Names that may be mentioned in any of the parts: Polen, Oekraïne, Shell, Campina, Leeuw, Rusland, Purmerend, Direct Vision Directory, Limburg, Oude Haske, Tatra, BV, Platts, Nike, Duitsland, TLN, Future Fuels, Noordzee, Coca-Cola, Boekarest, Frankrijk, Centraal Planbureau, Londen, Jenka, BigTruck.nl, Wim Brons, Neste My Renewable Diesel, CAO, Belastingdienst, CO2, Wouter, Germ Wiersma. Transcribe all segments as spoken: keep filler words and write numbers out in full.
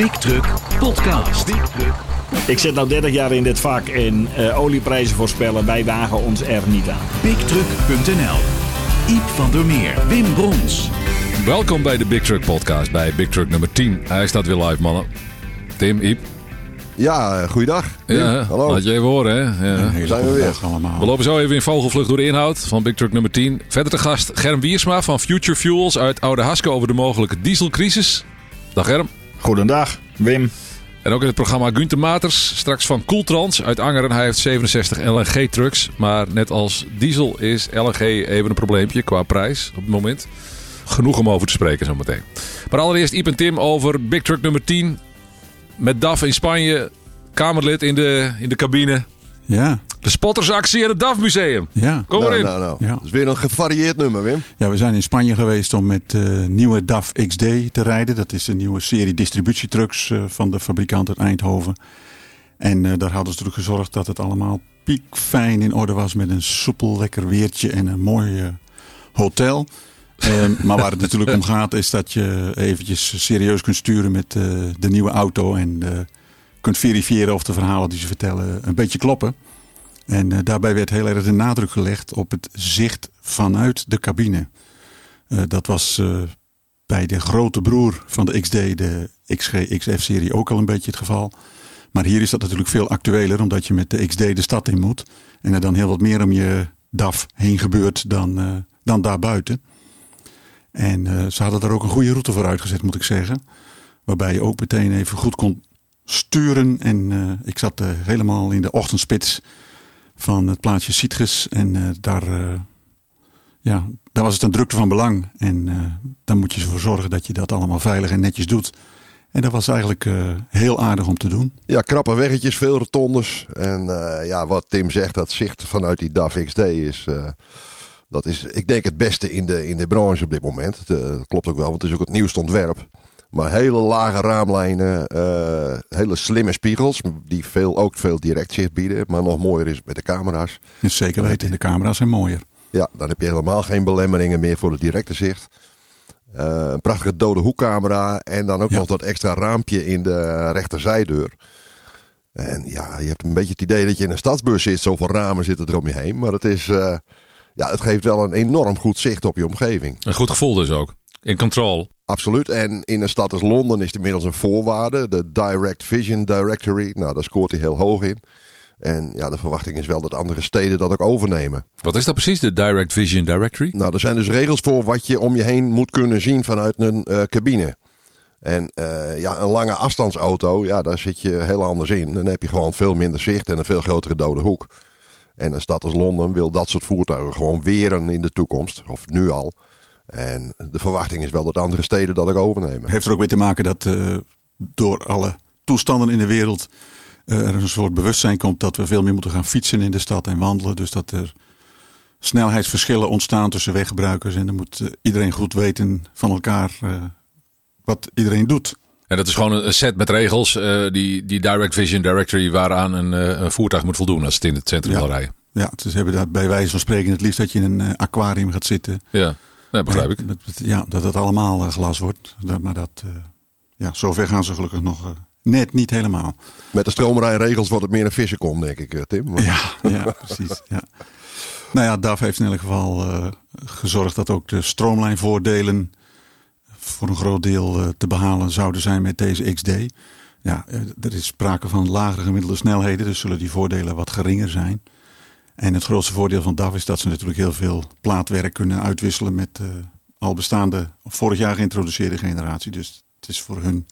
Big Truck Podcast. Big Truck. Ik zit nu dertig jaar in dit vak en uh, olieprijzen voorspellen, wij wagen ons er niet aan. Big Truck punt n l. Iep van der Meer, Wim Brons. Welkom bij de Big Truck Podcast, bij Big Truck nummer tien. Hij staat weer live, mannen. Tim, Iep. Ja, goeiedag. Ja, hallo. Laat je even horen, hè. Ja. Ja, zijn we weer. Allemaal. We lopen zo even in vogelvlucht door de inhoud van Big Truck nummer tien. Verder te gast Germ Wiersma van Future Fuels uit Oude Haske over de mogelijke dieselcrisis. Dag Germ. Goedendag, Wim. En ook in het programma Günther Maters, straks van Koeltrans uit Angeren. Hij heeft zevenenzestig L N G-trucks, maar net als diesel is L N G even een probleempje qua prijs op het moment. Genoeg om over te spreken zometeen. Maar allereerst Iep en Tim over Big Truck nummer tien. Met D A F in Spanje, Kamerlid in de, in de cabine. Ja. De spottersactie in het D A F museum. Ja. Kom erin. Nou, nou, nou. Ja. Dat is weer een gevarieerd nummer, Wim. Ja, we zijn in Spanje geweest om met uh, nieuwe D A F X D te rijden. Dat is een nieuwe serie distributietrucks uh, van de fabrikant uit Eindhoven. En uh, daar hadden ze natuurlijk gezorgd dat het allemaal piekfijn in orde was. Met een soepel lekker weertje en een mooi uh, hotel. Um, maar waar het natuurlijk om gaat is dat je eventjes serieus kunt sturen met uh, de nieuwe auto. En uh, kunt verifiëren of de verhalen die ze vertellen een beetje kloppen. En uh, daarbij werd heel erg de nadruk gelegd op het zicht vanuit de cabine. Uh, dat was uh, bij de grote broer van de X D, de X G X F-serie, ook al een beetje het geval. Maar hier is dat natuurlijk veel actueler, omdat je met de X D de stad in moet. En er dan heel wat meer om je D A F heen gebeurt dan, uh, dan daarbuiten. En uh, ze hadden daar ook een goede route voor uitgezet, moet ik zeggen. Waarbij je ook meteen even goed kon sturen. En uh, ik zat uh, helemaal in de ochtendspits van het plaatsje Citrus. En uh, daar, uh, ja, daar was het een drukte van belang. En uh, daar moet je ervoor zorgen dat je dat allemaal veilig en netjes doet. En dat was eigenlijk uh, heel aardig om te doen. Ja, krappe weggetjes, veel rotondes. En uh, ja, wat Tim zegt, dat zicht vanuit die D A F X D is... Uh... Dat is, ik denk, het beste in de, in de branche op dit moment. Dat klopt ook wel, want het is ook het nieuwste ontwerp. Maar hele lage raamlijnen, uh, hele slimme spiegels... die veel, ook veel directzicht bieden, maar nog mooier is het met de camera's. Dus zeker weten, de camera's zijn mooier. Ja, dan heb je helemaal geen belemmeringen meer voor het directe zicht. Uh, een prachtige dode hoekcamera en dan ook ja. nog dat extra raampje in de rechterzijduur. En ja, je hebt een beetje het idee dat je in een stadsbus zit. Zoveel ramen zitten er om je heen, maar het is... Uh, Ja, het geeft wel een enorm goed zicht op je omgeving. Een goed gevoel dus ook. In control. Absoluut. En in een stad als Londen is het inmiddels een voorwaarde. De Direct Vision Directory. Nou, daar scoort hij heel hoog in. En ja, de verwachting is wel dat andere steden dat ook overnemen. Wat is dat precies, de Direct Vision Directory? Nou, er zijn dus regels voor wat je om je heen moet kunnen zien vanuit een uh, cabine. En uh, ja, een lange afstandsauto, ja, daar zit je heel anders in. Dan heb je gewoon veel minder zicht en een veel grotere dode hoek. En een stad als Londen wil dat soort voertuigen gewoon weren in de toekomst. Of nu al. En de verwachting is wel dat andere steden dat ook overnemen. Heeft er ook mee te maken dat uh, door alle toestanden in de wereld... Uh, er een soort bewustzijn komt dat we veel meer moeten gaan fietsen in de stad en wandelen. Dus dat er snelheidsverschillen ontstaan tussen weggebruikers. En dan moet uh, iedereen goed weten van elkaar uh, wat iedereen doet. En dat is gewoon een set met regels, uh, die, die Direct Vision Directory, waaraan een, uh, een voertuig moet voldoen als het in het centrum wil ja. rijden. Ja, ze dus hebben dat bij wijze van spreken het liefst dat je in een uh, aquarium gaat zitten. Ja, nee, begrijp ik. Ja, ja, dat het allemaal uh, glas wordt. Dat, maar dat, uh, ja, zover gaan ze gelukkig nog uh, net niet helemaal. Met de stroomrijregels wordt het meer een vissen komt, denk ik, Tim. Maar... Ja, ja, precies. Ja. Nou ja, D A F heeft in elk geval uh, gezorgd dat ook de stroomlijnvoordelen... voor een groot deel te behalen zouden zijn met deze X D. Ja, er is sprake van lagere gemiddelde snelheden, dus zullen die voordelen wat geringer zijn. En het grootste voordeel van D A F is dat ze natuurlijk heel veel plaatwerk kunnen uitwisselen met uh, al bestaande, vorig jaar geïntroduceerde generatie. Dus het is voor hun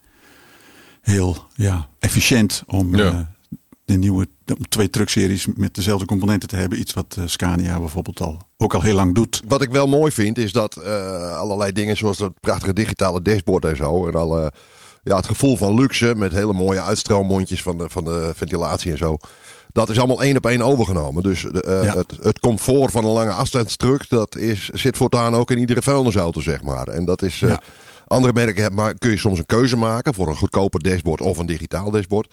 heel ja, efficiënt om ja. uh, de nieuwe twee truckseries met dezelfde componenten te hebben. Iets wat Scania bijvoorbeeld al ook al heel lang doet. Wat ik wel mooi vind is dat uh, allerlei dingen zoals dat prachtige digitale dashboard en zo. En alle, ja, het gevoel van luxe met hele mooie uitstroommondjes van de, van de ventilatie en zo. Dat is allemaal één op één overgenomen. Dus uh, ja. het, het comfort van een lange afstandstruck dat is, zit voortaan ook in iedere vuilnisauto, zeg maar. En dat is... Uh, ja. Andere merken heb, maar kun je soms een keuze maken voor een goedkoper dashboard of een digitaal dashboard.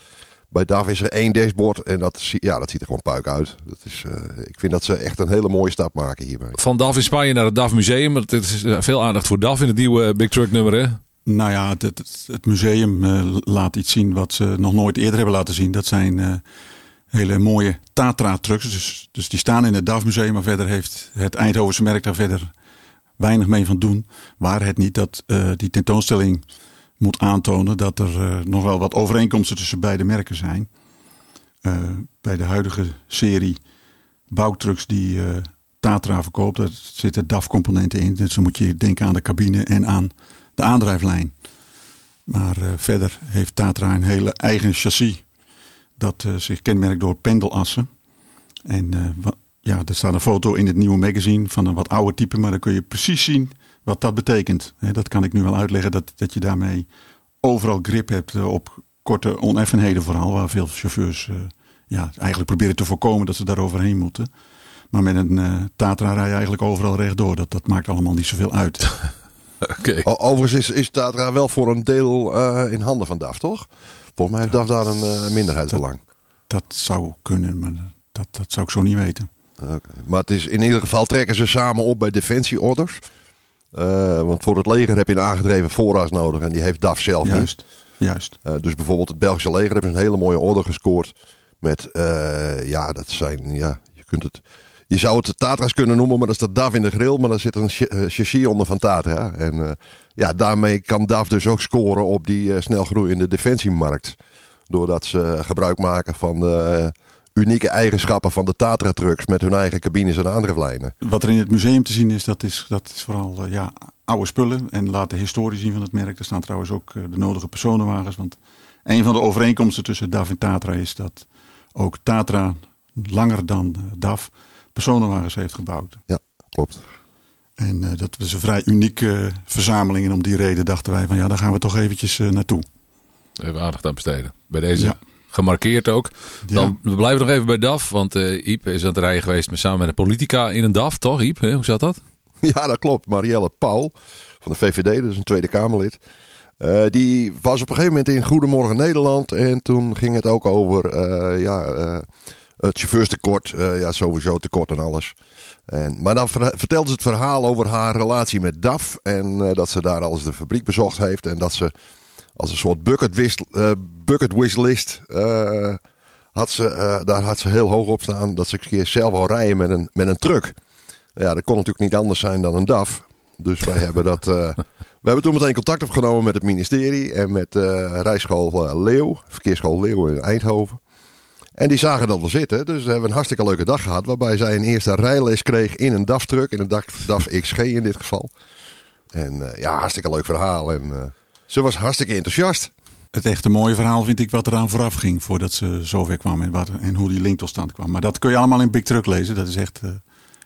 Bij D A F is er één dashboard en dat, ja, dat ziet er gewoon puik uit. Dat is, uh, ik vind dat ze echt een hele mooie stap maken hierbij. Van D A F in Spanje naar het D A F museum. Het is veel aandacht voor D A F in het nieuwe Big Truck nummer, hè? Nou ja, het, het, het museum uh, laat iets zien wat ze nog nooit eerder hebben laten zien. Dat zijn uh, hele mooie Tatra-trucks. Dus, dus die staan in het D A F-museum, maar verder heeft het Eindhovense merk daar verder weinig mee van doen. Waar het niet dat uh, die tentoonstelling moet aantonen dat er uh, nog wel wat overeenkomsten tussen beide merken zijn. Uh, bij de huidige serie bouwtrucks die uh, Tatra verkoopt, daar zitten D A F-componenten in. Dus dan moet je denken aan de cabine en aan de aandrijflijn. Maar uh, verder heeft Tatra een hele eigen chassis dat uh, zich kenmerkt door pendelassen. En uh, wat, ja, er staat een foto in het nieuwe magazine van een wat ouder type, maar dan kun je precies zien wat dat betekent. He, dat kan ik nu wel uitleggen, dat, dat je daarmee overal grip hebt op korte oneffenheden vooral, waar veel chauffeurs uh, ja, eigenlijk proberen te voorkomen dat ze daar overheen moeten. Maar met een uh, Tatra rij je eigenlijk overal rechtdoor. Dat, dat maakt allemaal niet zoveel uit. Okay. Overigens is, is Tatra wel voor een deel uh, in handen van D A F, toch? Volgens mij heeft D A F daar een uh, minderheidsbelang. Dat, dat zou kunnen, maar dat, dat zou ik zo niet weten. Okay. Maar het is in ieder geval, trekken ze samen op bij defensieorders. Uh, want voor het leger heb je een aangedreven voorraad nodig en die heeft D A F zelf niet. Juist. Juist. Uh, dus bijvoorbeeld het Belgische leger heeft een hele mooie order gescoord. Met, uh, ja, dat zijn, ja, je kunt het... Je zou het Tatra's kunnen noemen, maar dat is de D A F in de grill. Maar daar zit een chassis onder van Tatra. En uh, ja, daarmee kan D A F dus ook scoren op die uh, snel groeiende defensiemarkt. Doordat ze uh, gebruik maken van de uh, unieke eigenschappen van de Tatra-trucks met hun eigen cabines en aandrijflijnen. Wat er in het museum te zien is, dat is, dat is vooral uh, ja, oude spullen. En laat de historie zien van het merk. Er staan trouwens ook uh, de nodige personenwagens. Want een van de overeenkomsten tussen D A F en Tatra is dat ook Tatra langer dan D A F... personenwagens heeft gebouwd. Ja, klopt. En uh, dat was een vrij unieke uh, verzameling. En om die reden dachten wij van ja, daar gaan we toch eventjes uh, naartoe. Even aandacht aan besteden. Bij deze ja. Gemarkeerd ook. Dan ja. We blijven nog even bij D A F. Want uh, Iep is aan het rijden geweest met, samen met een politica in een D A F, toch Iep? He, hoe zat dat? Ja, dat klopt. Marielle Paul van de V V D, dus een Tweede Kamerlid. Uh, die was op een gegeven moment in Goedemorgen Nederland. En toen ging het ook over... Uh, ja. Uh, Het chauffeurstekort, uh, ja sowieso tekort en alles. En, maar dan ver, vertelde ze het verhaal over haar relatie met D A F. En uh, dat ze daar alles de fabriek bezocht heeft. En dat ze als een soort bucket, wist, uh, bucket wishlist, uh, had ze, uh, daar had ze heel hoog op staan. Dat ze een keer zelf wou rijden met een, met een truck. Ja, dat kon natuurlijk niet anders zijn dan een D A F. Dus wij hebben dat... Uh, we hebben toen meteen contact opgenomen met het ministerie. En met uh, rijschool uh, Leeuw, verkeersschool Leeuw in Eindhoven. En die zagen dat wel zitten. Dus we hebben een hartstikke leuke dag gehad. Waarbij zij een eerste rijles kreeg in een D A F-truck. In een D A F X G in dit geval. En uh, ja, hartstikke leuk verhaal. En uh, ze was hartstikke enthousiast. Het echte mooie verhaal vind ik wat eraan vooraf ging. Voordat ze zover kwam en, wat, en hoe die link tot stand kwam. Maar dat kun je allemaal in Big Truck lezen. Dat is echt... Uh...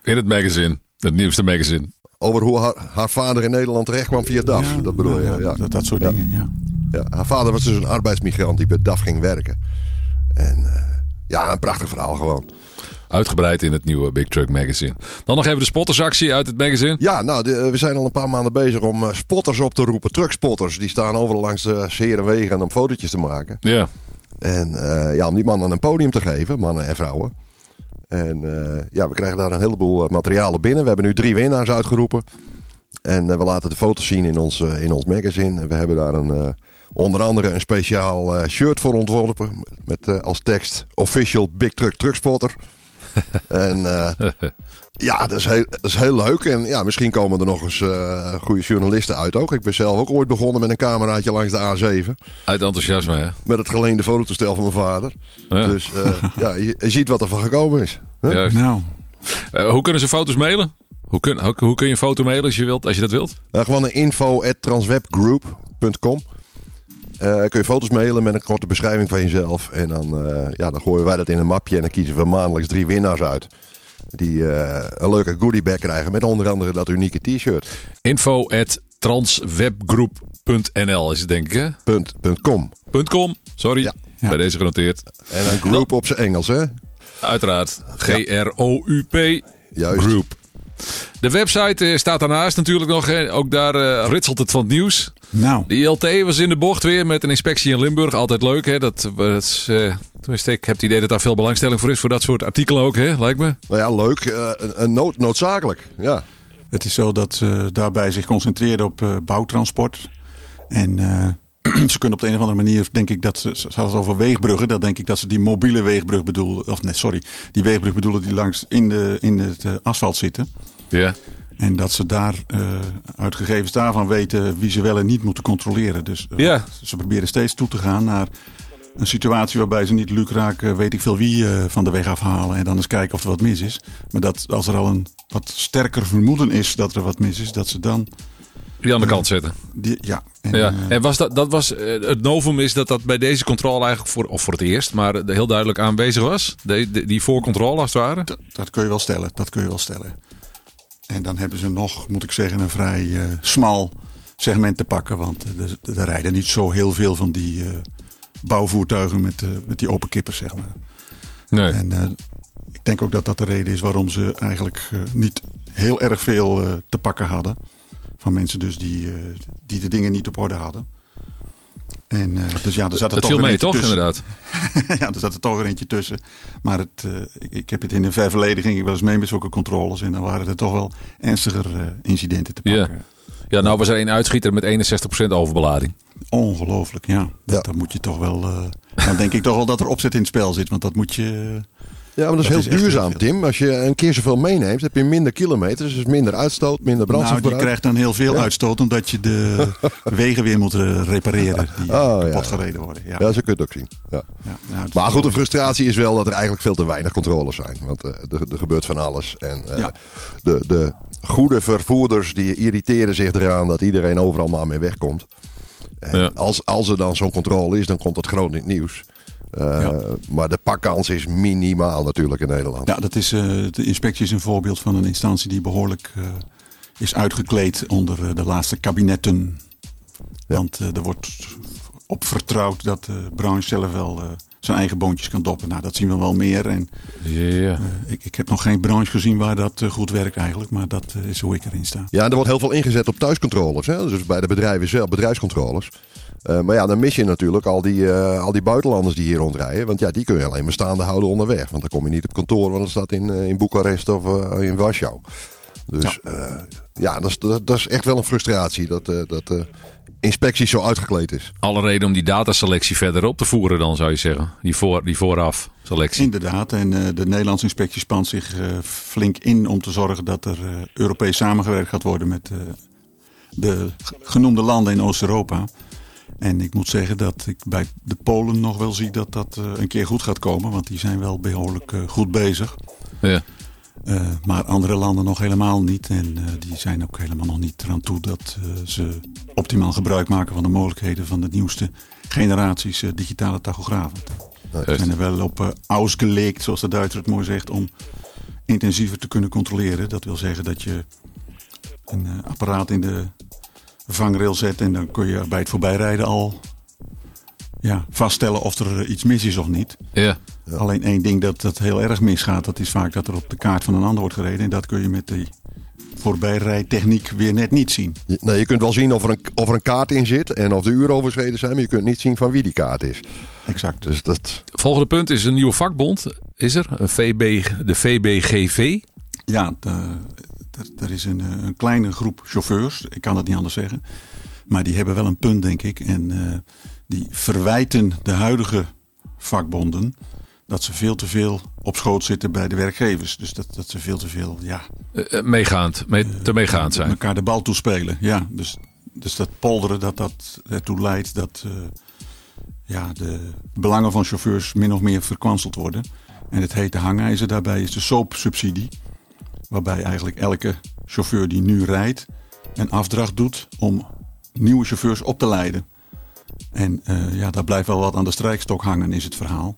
In het magazine. Het nieuwste magazine. Over hoe haar, haar vader in Nederland terecht kwam via D A F. Ja, dat bedoel ja, je. Ja. Dat, dat soort ja. dingen, ja. ja. Haar vader was dus een arbeidsmigrant die bij D A F ging werken. En... Uh, ja, een prachtig verhaal gewoon. Uitgebreid in het nieuwe Big Truck Magazine. Dan nog even de spottersactie uit het magazine. Ja, nou, de, we zijn al een paar maanden bezig om uh, spotters op te roepen. Truckspotters, die staan overal langs de zere wegen om fotootjes te maken. Ja. En uh, ja, om die mannen een podium te geven, mannen en vrouwen. En uh, ja, we krijgen daar een heleboel uh, materialen binnen. We hebben nu drie winnaars uitgeroepen. En uh, we laten de foto's zien in ons, uh, in ons magazine. En we hebben daar een... Uh, Onder andere een speciaal uh, shirt voor ontworpen. Met uh, als tekst Official Big Truck Truckspotter. en uh, ja, dat is, heel, dat is heel leuk. En ja, misschien komen er nog eens uh, goede journalisten uit ook. Ik ben zelf ook ooit begonnen met een cameraatje langs de A zeven. Uit enthousiasme, hè? Met het geleende fototoestel van mijn vader. Ja. Dus uh, ja, je, je ziet wat er van gekomen is. Huh? Nou. Uh, hoe kunnen ze foto's mailen? Hoe kun, hoe, hoe kun je een foto mailen als je, wilt, als je dat wilt? Uh, gewoon naar info at transwebgroup dot com. Uh, kun je foto's mailen met een korte beschrijving van jezelf. En dan, uh, ja, dan gooien wij dat in een mapje. En dan kiezen we maandelijks drie winnaars uit. Die uh, een leuke goodiebag krijgen. Met onder andere dat unieke t-shirt. info at transwebgroep dot n l is het denk ik hè? Punt, punt com. Punt com, sorry. Ja. Ja. Bij deze genoteerd. En een groep op zijn Engels hè? Uiteraard. G R O U P. Juist. Group. De website staat daarnaast natuurlijk nog. Ook daar uh, ritselt het van het nieuws. Nou. De I L T was in de bocht weer met een inspectie in Limburg. Altijd leuk, hè? Dat, dat is, uh, tenminste, ik heb het idee dat daar veel belangstelling voor is. Voor dat soort artikelen ook, hè? Lijkt me. Nou ja, leuk. Uh, een nood, noodzakelijk, ja. Het is zo dat ze uh, daarbij zich concentreerden op uh, bouwtransport. En uh, ze kunnen op de een of andere manier, denk ik, dat ze, ze hadden het over weegbruggen. Dat denk ik dat ze die mobiele weegbrug bedoelen. Of nee, sorry. Die weegbrug bedoelen die langs in, de, in het uh, asfalt zitten. Ja. En dat ze daar uh, uit gegevens daarvan weten wie ze wel en niet moeten controleren. Dus uh, ja. ze proberen steeds toe te gaan naar een situatie waarbij ze niet lukraak uh, weet ik veel wie uh, van de weg afhalen. En dan eens kijken of er wat mis is. Maar dat als er al een wat sterker vermoeden is dat er wat mis is, dat ze dan... Die aan de kant zetten. Die, ja. En, ja. en was dat, dat was, het novum is dat dat bij deze controle eigenlijk voor, of voor het eerst, maar heel duidelijk aanwezig was. Die, die, die voorcontrole als het ware. Dat, dat kun je wel stellen. Dat kun je wel stellen. En dan hebben ze nog, moet ik zeggen, een vrij uh, smal segment te pakken. Want uh, er rijden niet zo heel veel van die uh, bouwvoertuigen met, uh, met die open kippers, zeg maar. Nee. En uh, ik denk ook dat dat de reden is waarom ze eigenlijk uh, niet heel erg veel uh, te pakken hadden. Van mensen dus die, uh, die de dingen niet op orde hadden. En, uh, dus ja, er zat er dat toch viel mee toch, tussen. Inderdaad. Ja, er zat er toch een eentje tussen. Maar het, uh, ik, ik heb het in de ver verleden ging ik wel eens mee met zulke controles. En dan waren er toch wel ernstiger uh, incidenten te pakken. Ja. ja, nou was er één uitschieter met eenenzestig procent overbelading. Ongelooflijk, ja. Dat, ja. dat moet je toch wel... Uh, dan denk ik toch wel dat er opzet in het spel zit. Want dat moet je... Uh, Ja, maar dat is dat heel is duurzaam, Tim. Als je een keer zoveel meeneemt, heb je minder kilometers. Dus minder uitstoot, minder brandstofverbruik. Nou, je krijgt dan heel veel ja. uitstoot, omdat je de wegen weer moet repareren. Die oh, kapot ja. gereden worden. Ja. ja, zo kun je het ook zien. Ja. Ja, nou, het maar goed, de frustratie is wel dat er eigenlijk veel te weinig controles zijn. Want uh, er, er gebeurt van alles. En uh, ja. de, de goede vervoerders die irriteren zich eraan dat iedereen overal maar mee wegkomt. En ja. als, als er dan zo'n controle is, dan komt dat groot in het nieuws. Uh, ja. Maar de pakkans is minimaal natuurlijk in Nederland. Ja, dat is, uh, de inspectie is een voorbeeld van een instantie die behoorlijk uh, is uitgekleed onder uh, de laatste kabinetten. Ja. Want uh, er wordt op vertrouwd dat de branche zelf wel uh, zijn eigen boontjes kan doppen. Nou, dat zien we wel meer. En, yeah. uh, ik, ik heb nog geen branche gezien waar dat uh, goed werkt eigenlijk. Maar dat uh, is hoe ik erin sta. Ja, er wordt heel veel ingezet op thuiscontroles. Hè? Dus bij de bedrijven zelf, bedrijfscontroles. Uh, maar ja, dan mis je natuurlijk al die, uh, al die buitenlanders die hier rondrijden. Want ja, die kun je alleen maar staande houden onderweg. Want dan kom je niet op kantoor, want dat staat in, uh, in Boekarest of uh, in Warschau. Dus ja, uh, ja dat, is, dat, dat is echt wel een frustratie dat, uh, dat uh, inspectie zo uitgekleed is. Alle reden om die dataselectie verder op te voeren dan, zou je zeggen. Die, voor, die vooraf selectie. Inderdaad, en uh, de Nederlandse inspectie spant zich uh, flink in om te zorgen dat er uh, Europees samengewerkt gaat worden met uh, de genoemde landen in Oost-Europa. En ik moet zeggen dat ik bij de Polen nog wel zie dat dat uh, een keer goed gaat komen. Want die zijn wel behoorlijk uh, goed bezig. Ja. Uh, maar andere landen nog helemaal niet. En uh, die zijn ook helemaal nog niet eraan toe dat uh, ze optimaal gebruik maken van de mogelijkheden van de nieuwste generaties uh, digitale tachografen. Ze ja, zijn er wel op uh, ausgelekt, zoals de Duitser het mooi zegt, om intensiever te kunnen controleren. Dat wil zeggen dat je een uh, apparaat in de vangrail zet en dan kun je bij het voorbijrijden al ja, vaststellen of er iets mis is of niet. Ja. Ja. Alleen één ding dat, dat heel erg misgaat, dat is vaak dat er op de kaart van een ander wordt gereden. En dat kun je met die voorbijrijtechniek weer net niet zien. Ja, nou, je kunt wel zien of er, een, of er een kaart in zit en of de uren overschreden zijn, maar je kunt niet zien van wie die kaart is. Exact. Dus dat... Volgende punt is een nieuwe vakbond. Is er? Een V B, de V B G V? Ja, de... Er is een, een kleine groep chauffeurs, ik kan dat niet anders zeggen. Maar die hebben wel een punt, denk ik. En uh, die verwijten de huidige vakbonden dat ze veel te veel op schoot zitten bij de werkgevers. Dus dat, dat ze veel te veel, ja... Uh, meegaand, mee, te meegaand zijn. Uh, elkaar de bal toespelen, ja. Dus, dus dat polderen, dat dat ertoe leidt dat uh, ja, de belangen van chauffeurs min of meer verkwanseld worden. En het hete hangijzer daarbij is de soapsubsidie. Waarbij eigenlijk elke chauffeur die nu rijdt een afdracht doet om nieuwe chauffeurs op te leiden. En uh, ja, daar blijft wel wat aan de strijkstok hangen, is het verhaal.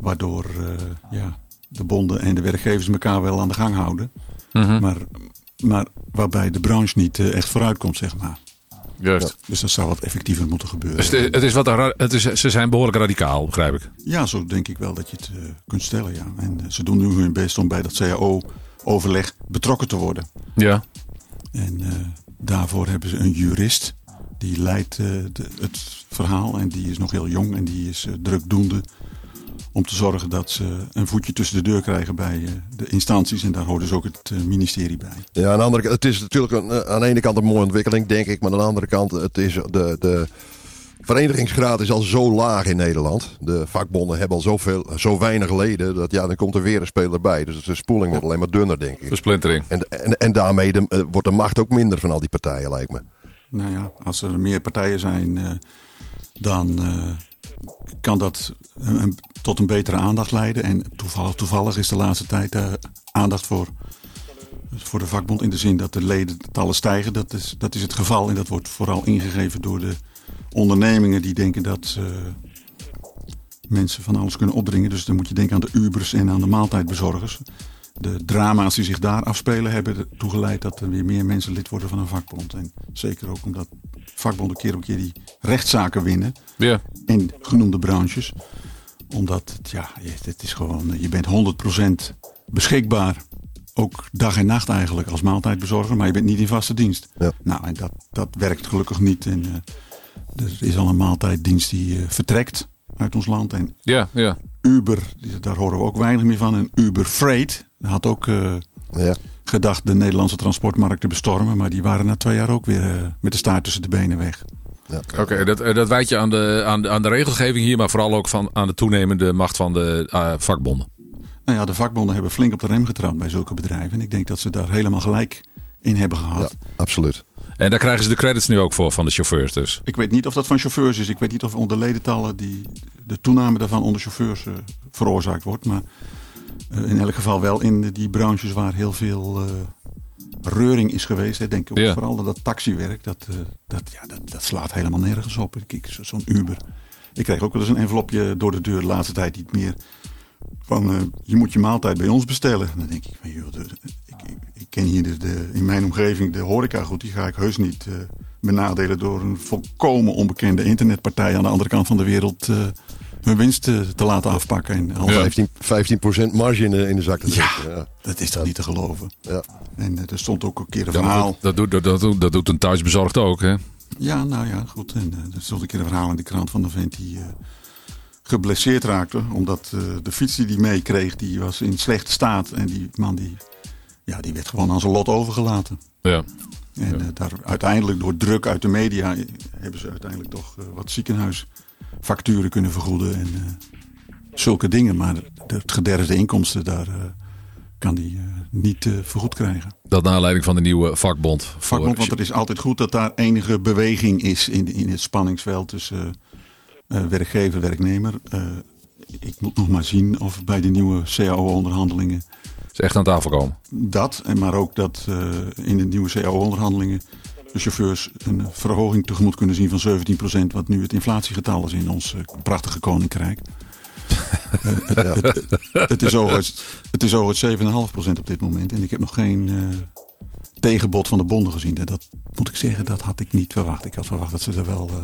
Waardoor uh, ja, de bonden en de werkgevers elkaar wel aan de gang houden. Mm-hmm. Maar, maar waarbij de branche niet uh, echt vooruitkomt, zeg maar. Juist. Ja, dus dat zou wat effectiever moeten gebeuren. Dus de, het is wat ra- het is, ze zijn behoorlijk radicaal, begrijp ik. Ja, zo denk ik wel dat je het uh, kunt stellen. Ja. En uh, ze doen nu hun best om bij dat C A O... overleg betrokken te worden. Ja. En uh, daarvoor hebben ze een jurist. Die leidt uh, de, het verhaal. En die is nog heel jong. En die is uh, drukdoende. om te zorgen dat ze een voetje tussen de deur krijgen bij de instanties. En daar hoort dus ook het ministerie bij. Ja, aan de andere kant, het is natuurlijk een, aan de ene kant een mooie ontwikkeling, denk ik. Maar aan de andere kant, het is de, de verenigingsgraad is al zo laag in Nederland. De vakbonden hebben al zoveel, zo weinig leden, dat ja, dan komt er weer een speler bij. Dus de spoeling wordt alleen maar dunner, denk ik. Versplintering. En, en, en daarmee de, wordt de macht ook minder van al die partijen, lijkt me. Nou ja, als er meer partijen zijn, dan kan dat tot een betere aandacht leiden. En toevallig, toevallig is de laatste tijd aandacht voor, voor de vakbond. In de zin dat de ledentallen stijgen. Dat is, dat is het geval. En dat wordt vooral ingegeven door de ondernemingen die denken dat uh, mensen van alles kunnen opdringen. Dus dan moet je denken aan de Ubers en aan de maaltijdbezorgers. De drama's die zich daar afspelen hebben ertoe geleid dat er weer meer mensen lid worden van een vakbond. En zeker ook omdat vakbonden keer op keer die rechtszaken winnen. Ja. In genoemde branches. Omdat ja, het is gewoon, je bent honderd procent beschikbaar. Ook dag en nacht eigenlijk als maaltijdbezorger. Maar je bent niet in vaste dienst. Ja. Nou, en dat, dat werkt gelukkig niet. En, uh, er is al een maaltijddienst die uh, vertrekt uit ons land. En ja, ja. Uber, daar horen we ook weinig meer van. En Uber Freight had ook uh, ja. gedacht de Nederlandse transportmarkt te bestormen. Maar die waren na twee jaar ook weer uh, met de staart tussen de benen weg. Ja. Oké, okay, dat, dat wijt je aan de, aan, de, aan de regelgeving hier. Maar vooral ook van, aan de toenemende macht van de uh, vakbonden. Nou ja, de vakbonden hebben flink op de rem getrapt bij zulke bedrijven. En ik denk dat ze daar helemaal gelijk in hebben gehad. Ja, absoluut. En daar krijgen ze de credits nu ook voor van de chauffeurs dus? Ik weet niet of dat van chauffeurs is. Ik weet niet of onder ledentallen die, de toename daarvan onder chauffeurs uh, veroorzaakt wordt. Maar uh, in elk geval wel in uh, die branches waar heel veel uh, reuring is geweest. Hè. Denk ook ja. vooral dat, dat taxiwerk, dat, uh, dat, ja, dat, dat slaat helemaal nergens op. Kijk, zo, zo'n Uber. Ik kreeg ook wel eens een envelopje door de deur de laatste tijd niet meer. Van, uh, je moet je maaltijd bij ons bestellen. Dan denk ik, van, joh, de, ik, ik ken hier de, de, in mijn omgeving de horeca goed. Die ga ik heus niet uh, benadelen door een volkomen onbekende internetpartij aan de andere kant van de wereld uh, hun winst te, te laten afpakken. En al ja. vijftien procent marge in de, in de zak. Ja, ja, dat is toch niet te geloven. Ja. En uh, er stond ook een keer een ja, verhaal. Dat doet, dat, dat, doet, dat doet een thuisbezorgd ook, hè? Ja, nou ja, goed. En, uh, er stond een keer een verhaal in de krant van de vent die... Uh, geblesseerd raakte, omdat uh, de fiets die hij meekreeg, die was in slechte staat. En die man, die, ja, die werd gewoon aan zijn lot overgelaten. Ja. En ja. Uh, daar uiteindelijk door druk uit de media hebben ze uiteindelijk toch uh, wat ziekenhuisfacturen kunnen vergoeden. En uh, zulke dingen. Maar de, de gederfde inkomsten, daar uh, kan hij uh, niet uh, vergoed krijgen. Dat naar aanleiding van de nieuwe vakbond. Voor... Vakbond, want het is altijd goed dat daar enige beweging is in, in het spanningsveld tussen... Uh, Uh, werkgever, werknemer. Uh, ik moet nog maar zien of bij de nieuwe C A O-onderhandelingen... Ze echt aan tafel komen. Dat, maar ook dat uh, in de nieuwe C A O-onderhandelingen... de chauffeurs een verhoging tegemoet kunnen zien van zeventien procent... wat nu het inflatiegetal is in ons uh, prachtige koninkrijk. uh, het, het, het, het is hooguit, het is hooguit zeven komma vijf procent op dit moment. En ik heb nog geen... Uh, tegenbod van de bonden gezien. Dat moet ik zeggen, dat had ik niet verwacht. Ik had verwacht dat ze er wel... Uh,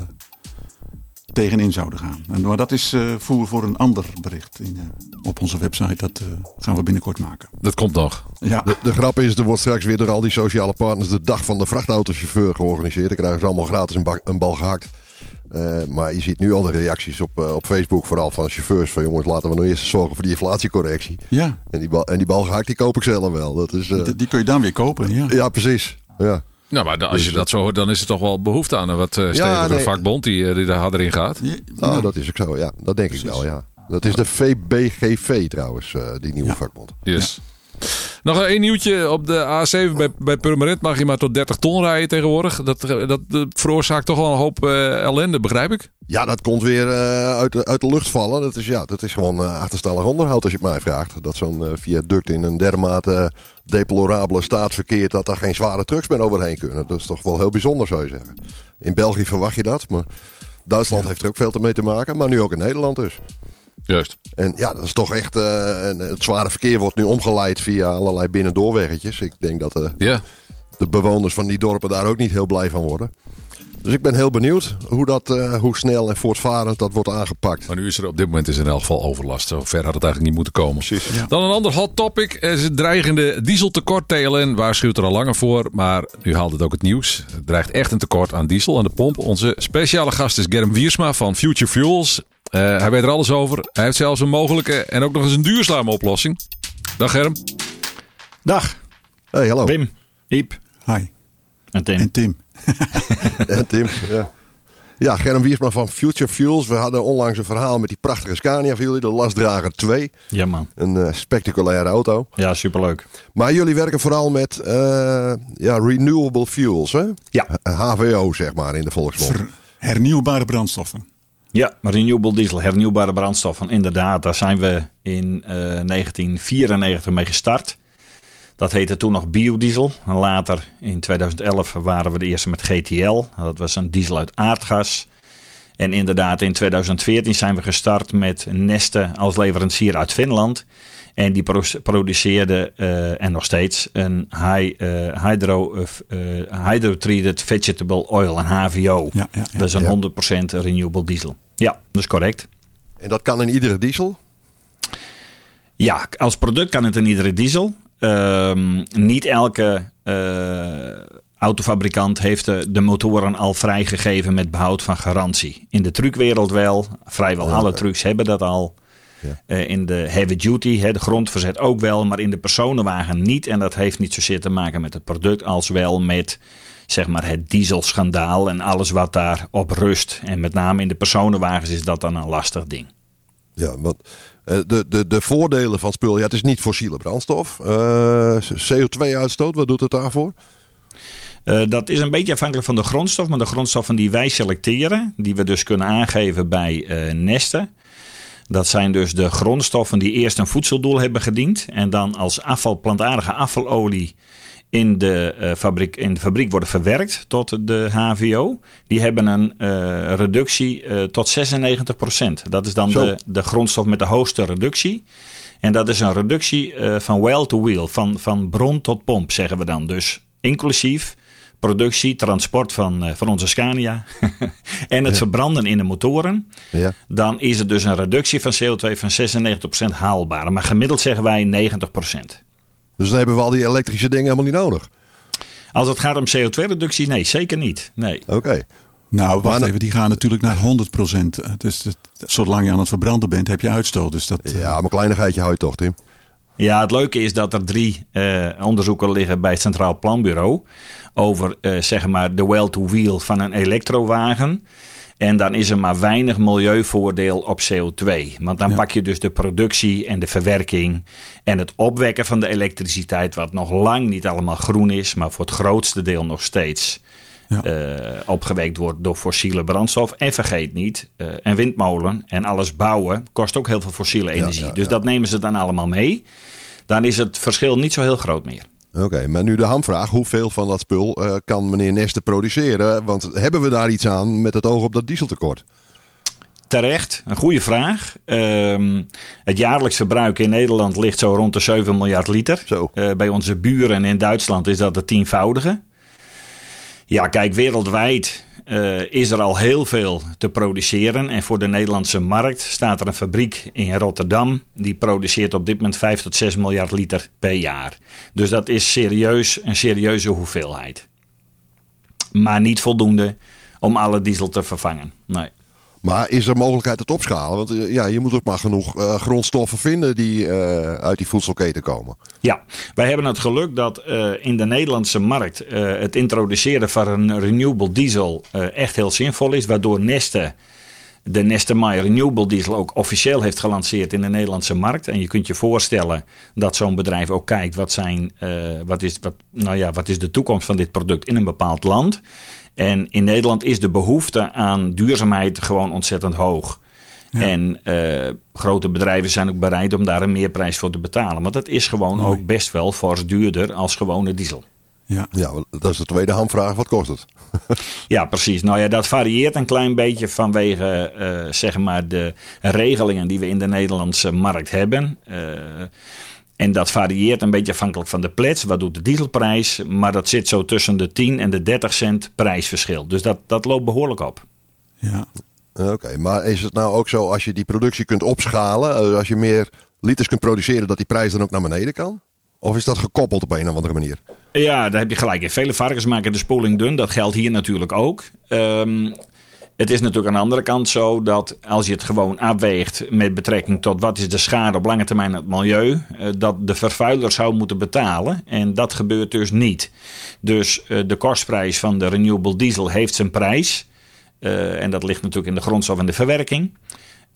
tegenin zouden gaan. En, maar dat is uh, voer voor een ander bericht in, uh, op onze website. Dat uh, gaan we binnenkort maken. Dat komt nog. Ja. De, de grap is, er wordt straks weer door al die sociale partners... de dag van de vrachtautochauffeur georganiseerd. Dan krijgen ze allemaal gratis een, bak, een bal gehakt. Uh, maar je ziet nu al de reacties op, uh, op Facebook... vooral van chauffeurs van jongens, laten we nou eerst zorgen... voor die inflatiecorrectie. Ja. En die bal, en die bal gehakt, die koop ik zelf wel. Dat is, uh, die, die kun je dan weer kopen, ja. Ja, precies. Ja. Nou, maar als je dat zo hoort, dan is er toch wel behoefte aan een wat stevige ja, nee. vakbond die, die daar harder in gaat. Ja, nou, dat is ook zo, ja. Dat denk Precies. ik wel, ja. Dat is de V B G V trouwens, die nieuwe ja. vakbond. Yes. Ja. Nog één nieuwtje op de A zeven. Bij, bij Purmerend mag je maar tot dertig ton rijden tegenwoordig. Dat, dat veroorzaakt toch wel een hoop uh, ellende, begrijp ik? Ja, dat komt weer uh, uit, de, uit de lucht vallen. Dat is, ja, dat is gewoon uh, achterstallig onderhoud als je het mij vraagt. Dat zo'n uh, viaduct in een dermate uh, deplorabele staat verkeert... dat daar geen zware trucks meer overheen kunnen. Dat is toch wel heel bijzonder, zou je zeggen. In België verwacht je dat, maar Duitsland ja. heeft er ook veel mee te maken. Maar nu ook in Nederland dus. Juist. En ja, dat is toch echt... Uh, het zware verkeer wordt nu omgeleid via allerlei binnendoorweggetjes. Ik denk dat uh, yeah. de bewoners van die dorpen daar ook niet heel blij van worden. Dus ik ben heel benieuwd hoe, dat, uh, hoe snel en voortvarend dat wordt aangepakt. Maar nu is er op dit moment is in elk geval overlast. Zo ver had het eigenlijk niet moeten komen. Precies. Ja. Dan een ander hot topic. Er is het dreigende dieseltekort. T L N waarschuwt er al langer voor. Maar nu haalt het ook het nieuws. Het dreigt echt een tekort aan diesel aan de pomp. Onze speciale gast is Germ Wiersma van Future Fuels. Uh, hij weet er alles over. Hij heeft zelfs een mogelijke en ook nog eens een duurzame oplossing. Dag Germ. Dag. Hey, hallo. Wim. Iep. Hi. En Tim. En Tim. en Tim, ja. Ja, Germ Wiersma van Future Fuels. We hadden onlangs een verhaal met die prachtige Scania van jullie, de lastdrager twee. Ja, man. Een uh, spectaculaire auto. Ja, superleuk. Maar jullie werken vooral met uh, ja, renewable fuels, hè? Ja. H V O, zeg maar, in de volksmond. Ver- hernieuwbare brandstoffen. Ja, renewable diesel, hernieuwbare brandstoffen. Inderdaad, daar zijn we in uh, negentien vierennegentig mee gestart. Dat heette toen nog biodiesel. En later in tweeduizend elf waren we de eerste met G T L. Dat was een diesel uit aardgas. En inderdaad in tweeduizend veertien zijn we gestart met Neste als leverancier uit Finland. En die produceerde uh, en nog steeds een high, uh, hydro, uh, hydrotreated vegetable oil, een H V O. Ja, ja, ja, dat is een ja. honderd procent renewable diesel. Ja, dat is correct. En dat kan in iedere diesel? Ja, als product kan het in iedere diesel. Um, niet elke uh, autofabrikant heeft de, de motoren al vrijgegeven met behoud van garantie. In de truckwereld wel. Vrijwel alle trucks hebben dat al. Ja. Uh, in de heavy duty, he, de grondverzet ook wel. Maar in de personenwagen niet. En dat heeft niet zozeer te maken met het product. Als wel met zeg maar, het dieselschandaal en alles wat daarop rust. En met name in de personenwagens is dat dan een lastig ding. Ja, want... De, de, de voordelen van het spul, ja, het is niet fossiele brandstof. Uh, C O twee uitstoot, wat doet het daarvoor? Uh, dat is een beetje afhankelijk van de grondstof. Maar de grondstoffen die wij selecteren, die we dus kunnen aangeven bij uh, Neste. Dat zijn dus de grondstoffen die eerst een voedseldoel hebben gediend. En dan als afval, plantaardige afvalolie in de, uh, fabriek, in de fabriek worden verwerkt tot de H V O. Die hebben een uh, reductie uh, tot zesennegentig procent. Dat is dan de, de grondstof met de hoogste reductie. En dat is een reductie uh, van well to wheel. Van, van bron tot pomp zeggen we dan. Dus inclusief productie, transport van, uh, van onze Scania. en het ja. verbranden in de motoren. Ja. Dan is het dus een reductie van C O twee van zesennegentig procent haalbaar. Maar gemiddeld zeggen wij negentig procent. Dus dan hebben we al die elektrische dingen helemaal niet nodig. Als het gaat om C O twee reductie, nee, zeker niet. Nee. Oké. Okay. Nou, wacht even, die gaan natuurlijk naar honderd procent. Dus zolang je aan het verbranden bent, heb je uitstoot. Dus dat, ja, maar een kleinigheidje hou je toch, Tim. Ja, het leuke is dat er drie eh, onderzoeken liggen bij het Centraal Planbureau. Over, eh, zeg maar, de well-to-wheel van een elektrowagen. En dan is er maar weinig milieuvoordeel op C O twee. Want dan ja. pak je dus de productie en de verwerking en het opwekken van de elektriciteit, wat nog lang niet allemaal groen is, maar voor het grootste deel nog steeds ja. uh, opgewekt wordt door fossiele brandstof. En vergeet niet, uh, een windmolen en alles bouwen kost ook heel veel fossiele energie. Ja, ja, ja. Dus dat nemen ze dan allemaal mee. Dan is het verschil niet zo heel groot meer. Oké, okay, maar nu de hamvraag. Hoeveel van dat spul uh, kan meneer Neste produceren? Want hebben we daar iets aan met het oog op dat dieseltekort? Terecht, een goede vraag. Um, het jaarlijks verbruik in Nederland ligt zo rond de zeven miljard liter. Zo. Uh, bij onze buren in Duitsland is dat de tienvoudige. Ja, kijk, wereldwijd uh, is er al heel veel te produceren. En voor de Nederlandse markt staat er een fabriek in Rotterdam. Die produceert op dit moment vijf tot zes miljard liter per jaar. Dus dat is serieus, een serieuze hoeveelheid. Maar niet voldoende om alle diesel te vervangen. Nee. Maar is er mogelijkheid het opschalen? Want ja, je moet ook maar genoeg uh, grondstoffen vinden die uh, uit die voedselketen komen. Ja, wij hebben het geluk dat uh, in de Nederlandse markt uh, het introduceren van een renewable diesel uh, echt heel zinvol is. Waardoor Neste de Neste My Renewable Diesel ook officieel heeft gelanceerd in de Nederlandse markt. En je kunt je voorstellen dat zo'n bedrijf ook kijkt wat, zijn, uh, wat, is, wat, nou ja, wat is de toekomst van dit product in een bepaald land. En in Nederland is de behoefte aan duurzaamheid gewoon ontzettend hoog. Ja. En uh, grote bedrijven zijn ook bereid om daar een meerprijs voor te betalen. Want dat is gewoon Mooi. ook best wel fors duurder als gewone diesel. Ja. ja, dat is de tweede hamvraag. Wat kost het? ja, precies. Nou ja, dat varieert een klein beetje vanwege uh, zeg maar de regelingen die we in de Nederlandse markt hebben. Uh, En dat varieert een beetje afhankelijk van de Platts. Wat doet de dieselprijs? Maar dat zit zo tussen de tien en de dertig cent prijsverschil. Dus dat, dat loopt behoorlijk op. Ja. Oké, okay, maar is het nou ook zo als je die productie kunt opschalen, als je meer liters kunt produceren, dat die prijs dan ook naar beneden kan? Of is dat gekoppeld op een of andere manier? Ja, daar heb je gelijk in. Vele varkens maken de spoeling dun. Dat geldt hier natuurlijk ook. Um, Het is natuurlijk aan de andere kant zo dat als je het gewoon afweegt met betrekking tot wat is de schade op lange termijn aan het milieu, dat de vervuiler zou moeten betalen. En dat gebeurt dus niet. Dus de kostprijs van de renewable diesel heeft zijn prijs. En dat ligt natuurlijk in de grondstof en de verwerking.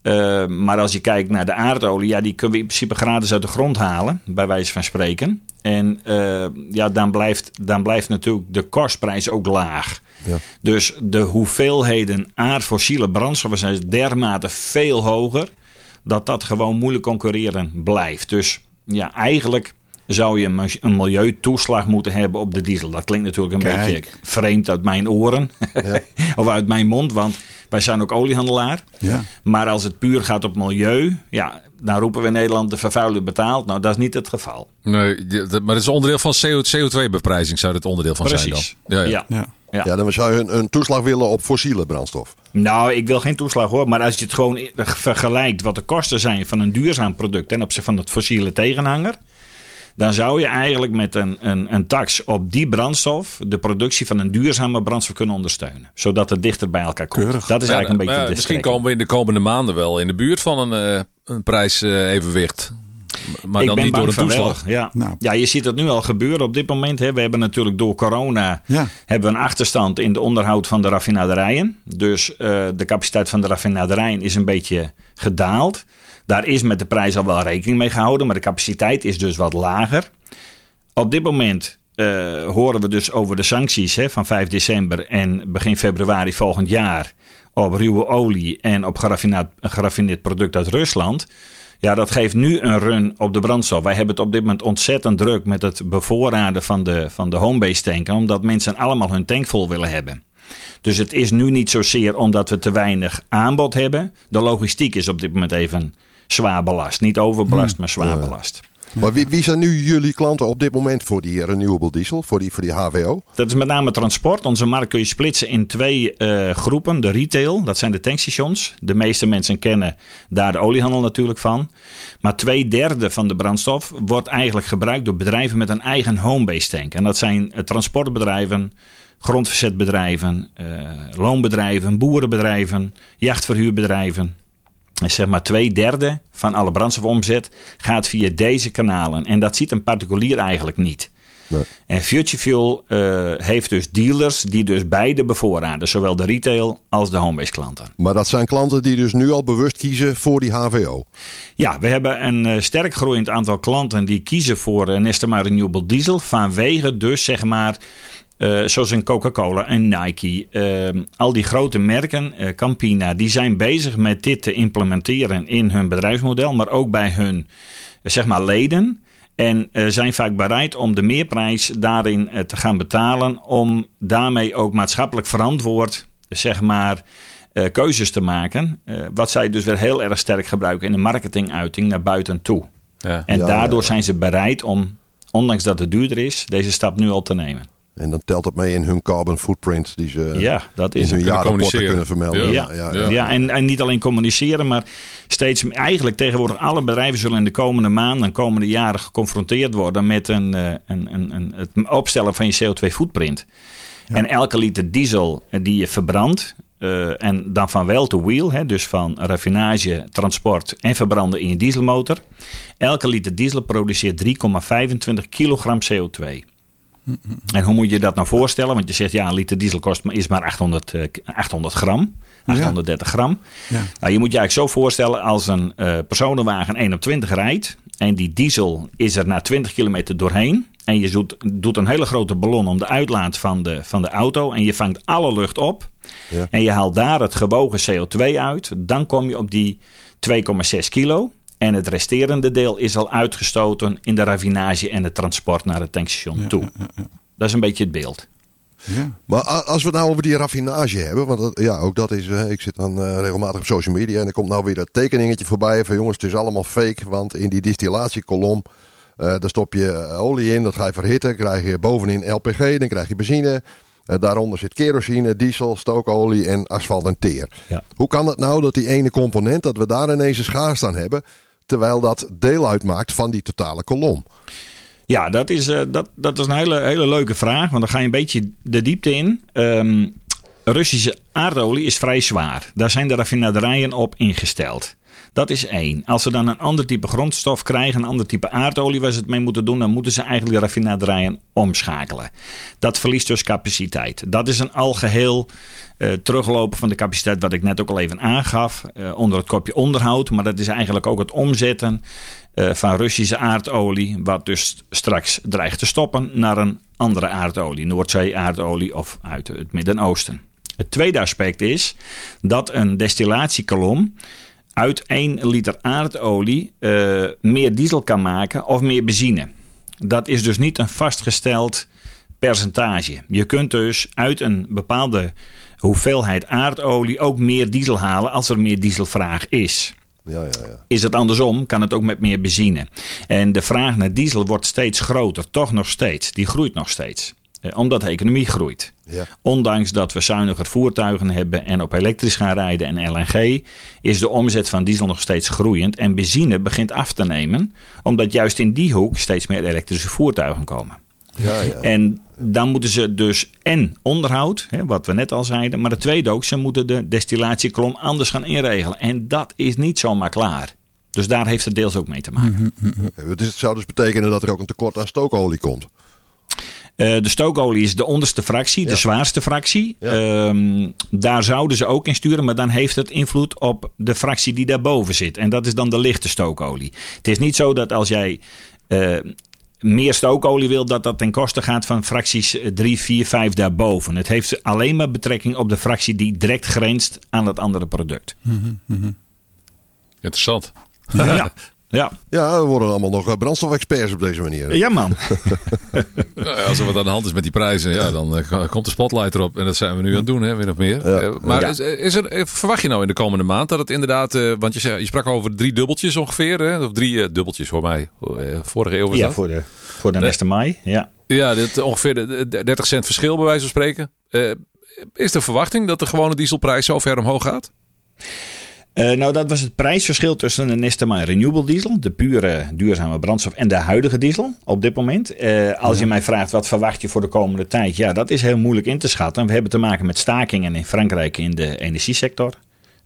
Uh, maar als je kijkt naar de aardolie, ja, die kunnen we in principe gratis uit de grond halen, bij wijze van spreken. En uh, ja, dan blijft, dan blijft natuurlijk de kostprijs ook laag. Ja. Dus de hoeveelheden aardfossiele brandstoffen zijn dermate veel hoger, dat dat gewoon moeilijk concurreren blijft. Dus ja, eigenlijk zou je een milieutoeslag moeten hebben op de diesel. Dat klinkt natuurlijk een Kijk. beetje vreemd uit mijn oren. Ja. Of uit mijn mond, want wij zijn ook oliehandelaar. Ja. Maar als het puur gaat op milieu, ja, dan roepen we in Nederland de vervuiler betaalt. Nou, dat is niet het geval. Nee, maar het is onderdeel van C O twee-beprijzing zou het onderdeel van Precies. zijn dan. Ja, ja. Ja. Ja. ja, dan zou je een, een toeslag willen op fossiele brandstof. Nou, ik wil geen toeslag hoor. Maar als je het gewoon vergelijkt wat de kosten zijn van een duurzaam product ten opzichte van het fossiele tegenhanger, dan zou je eigenlijk met een, een, een tax op die brandstof de productie van een duurzame brandstof kunnen ondersteunen. Zodat het dichter bij elkaar komt. Keurig. Dat is ja, eigenlijk een beetje de Misschien komen we in de komende maanden wel in de buurt van een, een prijsevenwicht. Maar ik dan ben niet door de toeslag. Ja. Nou. ja, je ziet het nu al gebeuren op dit moment. Hè. We hebben natuurlijk door corona ja. hebben we een achterstand in de onderhoud van de raffinaderijen. Dus uh, de capaciteit van de raffinaderijen is een beetje gedaald. Daar is met de prijs al wel rekening mee gehouden, maar de capaciteit is dus wat lager. Op dit moment uh, horen we dus over de sancties hè, van vijf december en begin februari volgend jaar op ruwe olie en op geraffineerd product uit Rusland. Ja, dat geeft nu een run op de brandstof. Wij hebben het op dit moment ontzettend druk met het bevoorraden van de, van de homebase tanken, omdat mensen allemaal hun tank vol willen hebben. Dus het is nu niet zozeer omdat we te weinig aanbod hebben. De logistiek is op dit moment even zwaar belast. Niet overbelast, hmm. maar zwaar belast. Ja. Maar wie, wie zijn nu jullie klanten op dit moment voor die renewable diesel, voor die, voor die H V O? Dat is met name transport. Onze markt kun je splitsen in twee uh, groepen. De retail, dat zijn de tankstations. De meeste mensen kennen daar de oliehandel natuurlijk van. Maar twee derde van de brandstof wordt eigenlijk gebruikt door bedrijven met een eigen homebase tank. En dat zijn uh, transportbedrijven, grondverzetbedrijven, uh, loonbedrijven, boerenbedrijven, jachtverhuurbedrijven. En zeg maar twee derde van alle brandstofomzet gaat via deze kanalen. En dat ziet een particulier eigenlijk niet. Nee. En Future Fuel uh, heeft dus dealers die dus beide bevoorraden. Zowel de retail als de homebase klanten. Maar dat zijn klanten die dus nu al bewust kiezen voor die H V O? Ja, we hebben een uh, sterk groeiend aantal klanten die kiezen voor uh, Neste My Renewable Diesel. Vanwege dus zeg maar, Uh, zoals een Coca-Cola en Nike. Uh, al die grote merken, uh, Campina, die zijn bezig met dit te implementeren in hun bedrijfsmodel. Maar ook bij hun uh, zeg maar leden. En uh, zijn vaak bereid om de meerprijs daarin uh, te gaan betalen. Om daarmee ook maatschappelijk verantwoord uh, zeg maar, uh, keuzes te maken. Uh, wat zij dus weer heel erg sterk gebruiken in de marketinguiting naar buiten toe. Ja. En ja, daardoor ja. zijn ze bereid om, ondanks dat het duurder is, deze stap nu al te nemen. En dan telt dat mee in hun carbon footprint die ze ja, dat is in hun jaarrapporten kunnen vermelden. Ja, ja, ja. ja en, en niet alleen communiceren, maar steeds eigenlijk tegenwoordig alle bedrijven zullen in de komende maanden en komende jaren geconfronteerd worden met een, een, een, een, het opstellen van je C O twee footprint. Ja. En elke liter diesel die je verbrandt, uh, en dan van well to wheel, hè, dus van raffinage, transport en verbranden in je dieselmotor. Elke liter diesel produceert drie komma vijfentwintig kilogram C O twee. En hoe moet je dat nou voorstellen? Want je zegt, ja, een liter diesel kost is maar achthonderd gram. achthonderddertig gram. Ja. Nou, je moet je eigenlijk zo voorstellen als een uh, personenwagen één op twintig rijdt. En die diesel is er na twintig kilometer doorheen. En je doet, doet een hele grote ballon om de uitlaat van de, van de auto. En je vangt alle lucht op. Ja. En je haalt daar het gewogen C O twee uit. Dan kom je op die twee komma zes kilo. En het resterende deel is al uitgestoten in de raffinage en het transport naar het tankstation ja, toe. Ja, ja, ja. Dat is een beetje het beeld. Ja. Maar als we het nou over die raffinage hebben, want dat, ja, ook dat is, ik zit dan uh, regelmatig op social media en er komt nou weer dat tekeningetje voorbij van jongens, het is allemaal fake, want in die distillatiekolom, uh, daar stop je olie in, dat ga je verhitten, krijg je bovenin L P G, dan krijg je benzine. Uh, daaronder zit kerosine, diesel, stookolie en asfalt en teer. Ja. Hoe kan het nou dat die ene component, dat we daar ineens een schaarste aan hebben, terwijl dat deel uitmaakt van die totale kolom? Ja, dat is, uh, dat, dat is een hele, hele leuke vraag. Want dan ga je een beetje de diepte in. Um, Russische aardolie is vrij zwaar. Daar zijn de raffinaderijen op ingesteld. Dat is één. Als ze dan een ander type grondstof krijgen, een ander type aardolie waar ze het mee moeten doen, dan moeten ze eigenlijk de raffinaderijen omschakelen. Dat verliest dus capaciteit. Dat is een algeheel uh, teruglopen van de capaciteit wat ik net ook al even aangaf. Uh, onder het kopje onderhoud. Maar dat is eigenlijk ook het omzetten uh, van Russische aardolie, wat dus straks dreigt te stoppen, naar een andere aardolie. Noordzee aardolie of uit het Midden-Oosten. Het tweede aspect is dat een destillatiekolom uit één liter aardolie uh, meer diesel kan maken of meer benzine. Dat is dus niet een vastgesteld percentage. Je kunt dus uit een bepaalde hoeveelheid aardolie ook meer diesel halen als er meer dieselvraag is. Ja, ja, ja. Is het andersom, kan het ook met meer benzine. En de vraag naar diesel wordt steeds groter, toch nog steeds. Die groeit nog steeds. Omdat de economie groeit. Ja. Ondanks dat we zuiniger voertuigen hebben en op elektrisch gaan rijden en L N G, is de omzet van diesel nog steeds groeiend. En benzine begint af te nemen, omdat juist in die hoek steeds meer elektrische voertuigen komen. Ja, ja. En dan moeten ze dus en onderhoud, hè, wat we net al zeiden, maar de tweede ook, ze moeten de destillatiekolom anders gaan inregelen. En dat is niet zomaar klaar. Dus daar heeft het deels ook mee te maken. Het zou dus betekenen dat er ook een tekort aan stookolie komt. Uh, de stookolie is de onderste fractie, ja. De zwaarste fractie. Ja. Um, daar zouden ze ook in sturen, maar dan heeft het invloed op de fractie die daarboven zit. En dat is dan de lichte stookolie. Het is niet zo dat als jij uh, meer stookolie wil, dat dat ten koste gaat van fracties drie, vier, vijf daarboven. Het heeft alleen maar betrekking op de fractie die direct grenst aan dat andere product. Mm-hmm, mm-hmm. Interessant. Ja. Ja. ja, we worden allemaal nog brandstofexperts op deze manier. Ja, man. Als er wat aan de hand is met die prijzen, ja, dan komt de spotlight erop. En dat zijn we nu aan het doen, hè, min of meer. Ja. Maar ja. Is, is er, verwacht je nou in de komende maand dat het inderdaad... Want je, zei, je sprak over drie dubbeltjes ongeveer. Hè? Of drie uh, dubbeltjes voor mij. Vorige eeuw was ja, dat. Voor de, voor de Neste Mai. Ja, ja dit, ongeveer de, de dertig cent verschil bij wijze van spreken. Uh, is de verwachting dat de gewone dieselprijs zo ver omhoog gaat? Uh, nou, dat was het prijsverschil tussen de Neste My Renewable Diesel, de pure duurzame brandstof, en de huidige diesel op dit moment. Uh, als ja. je mij vraagt, wat verwacht je voor de komende tijd? Ja, dat is heel moeilijk in te schatten. We hebben te maken met stakingen in Frankrijk in de energiesector.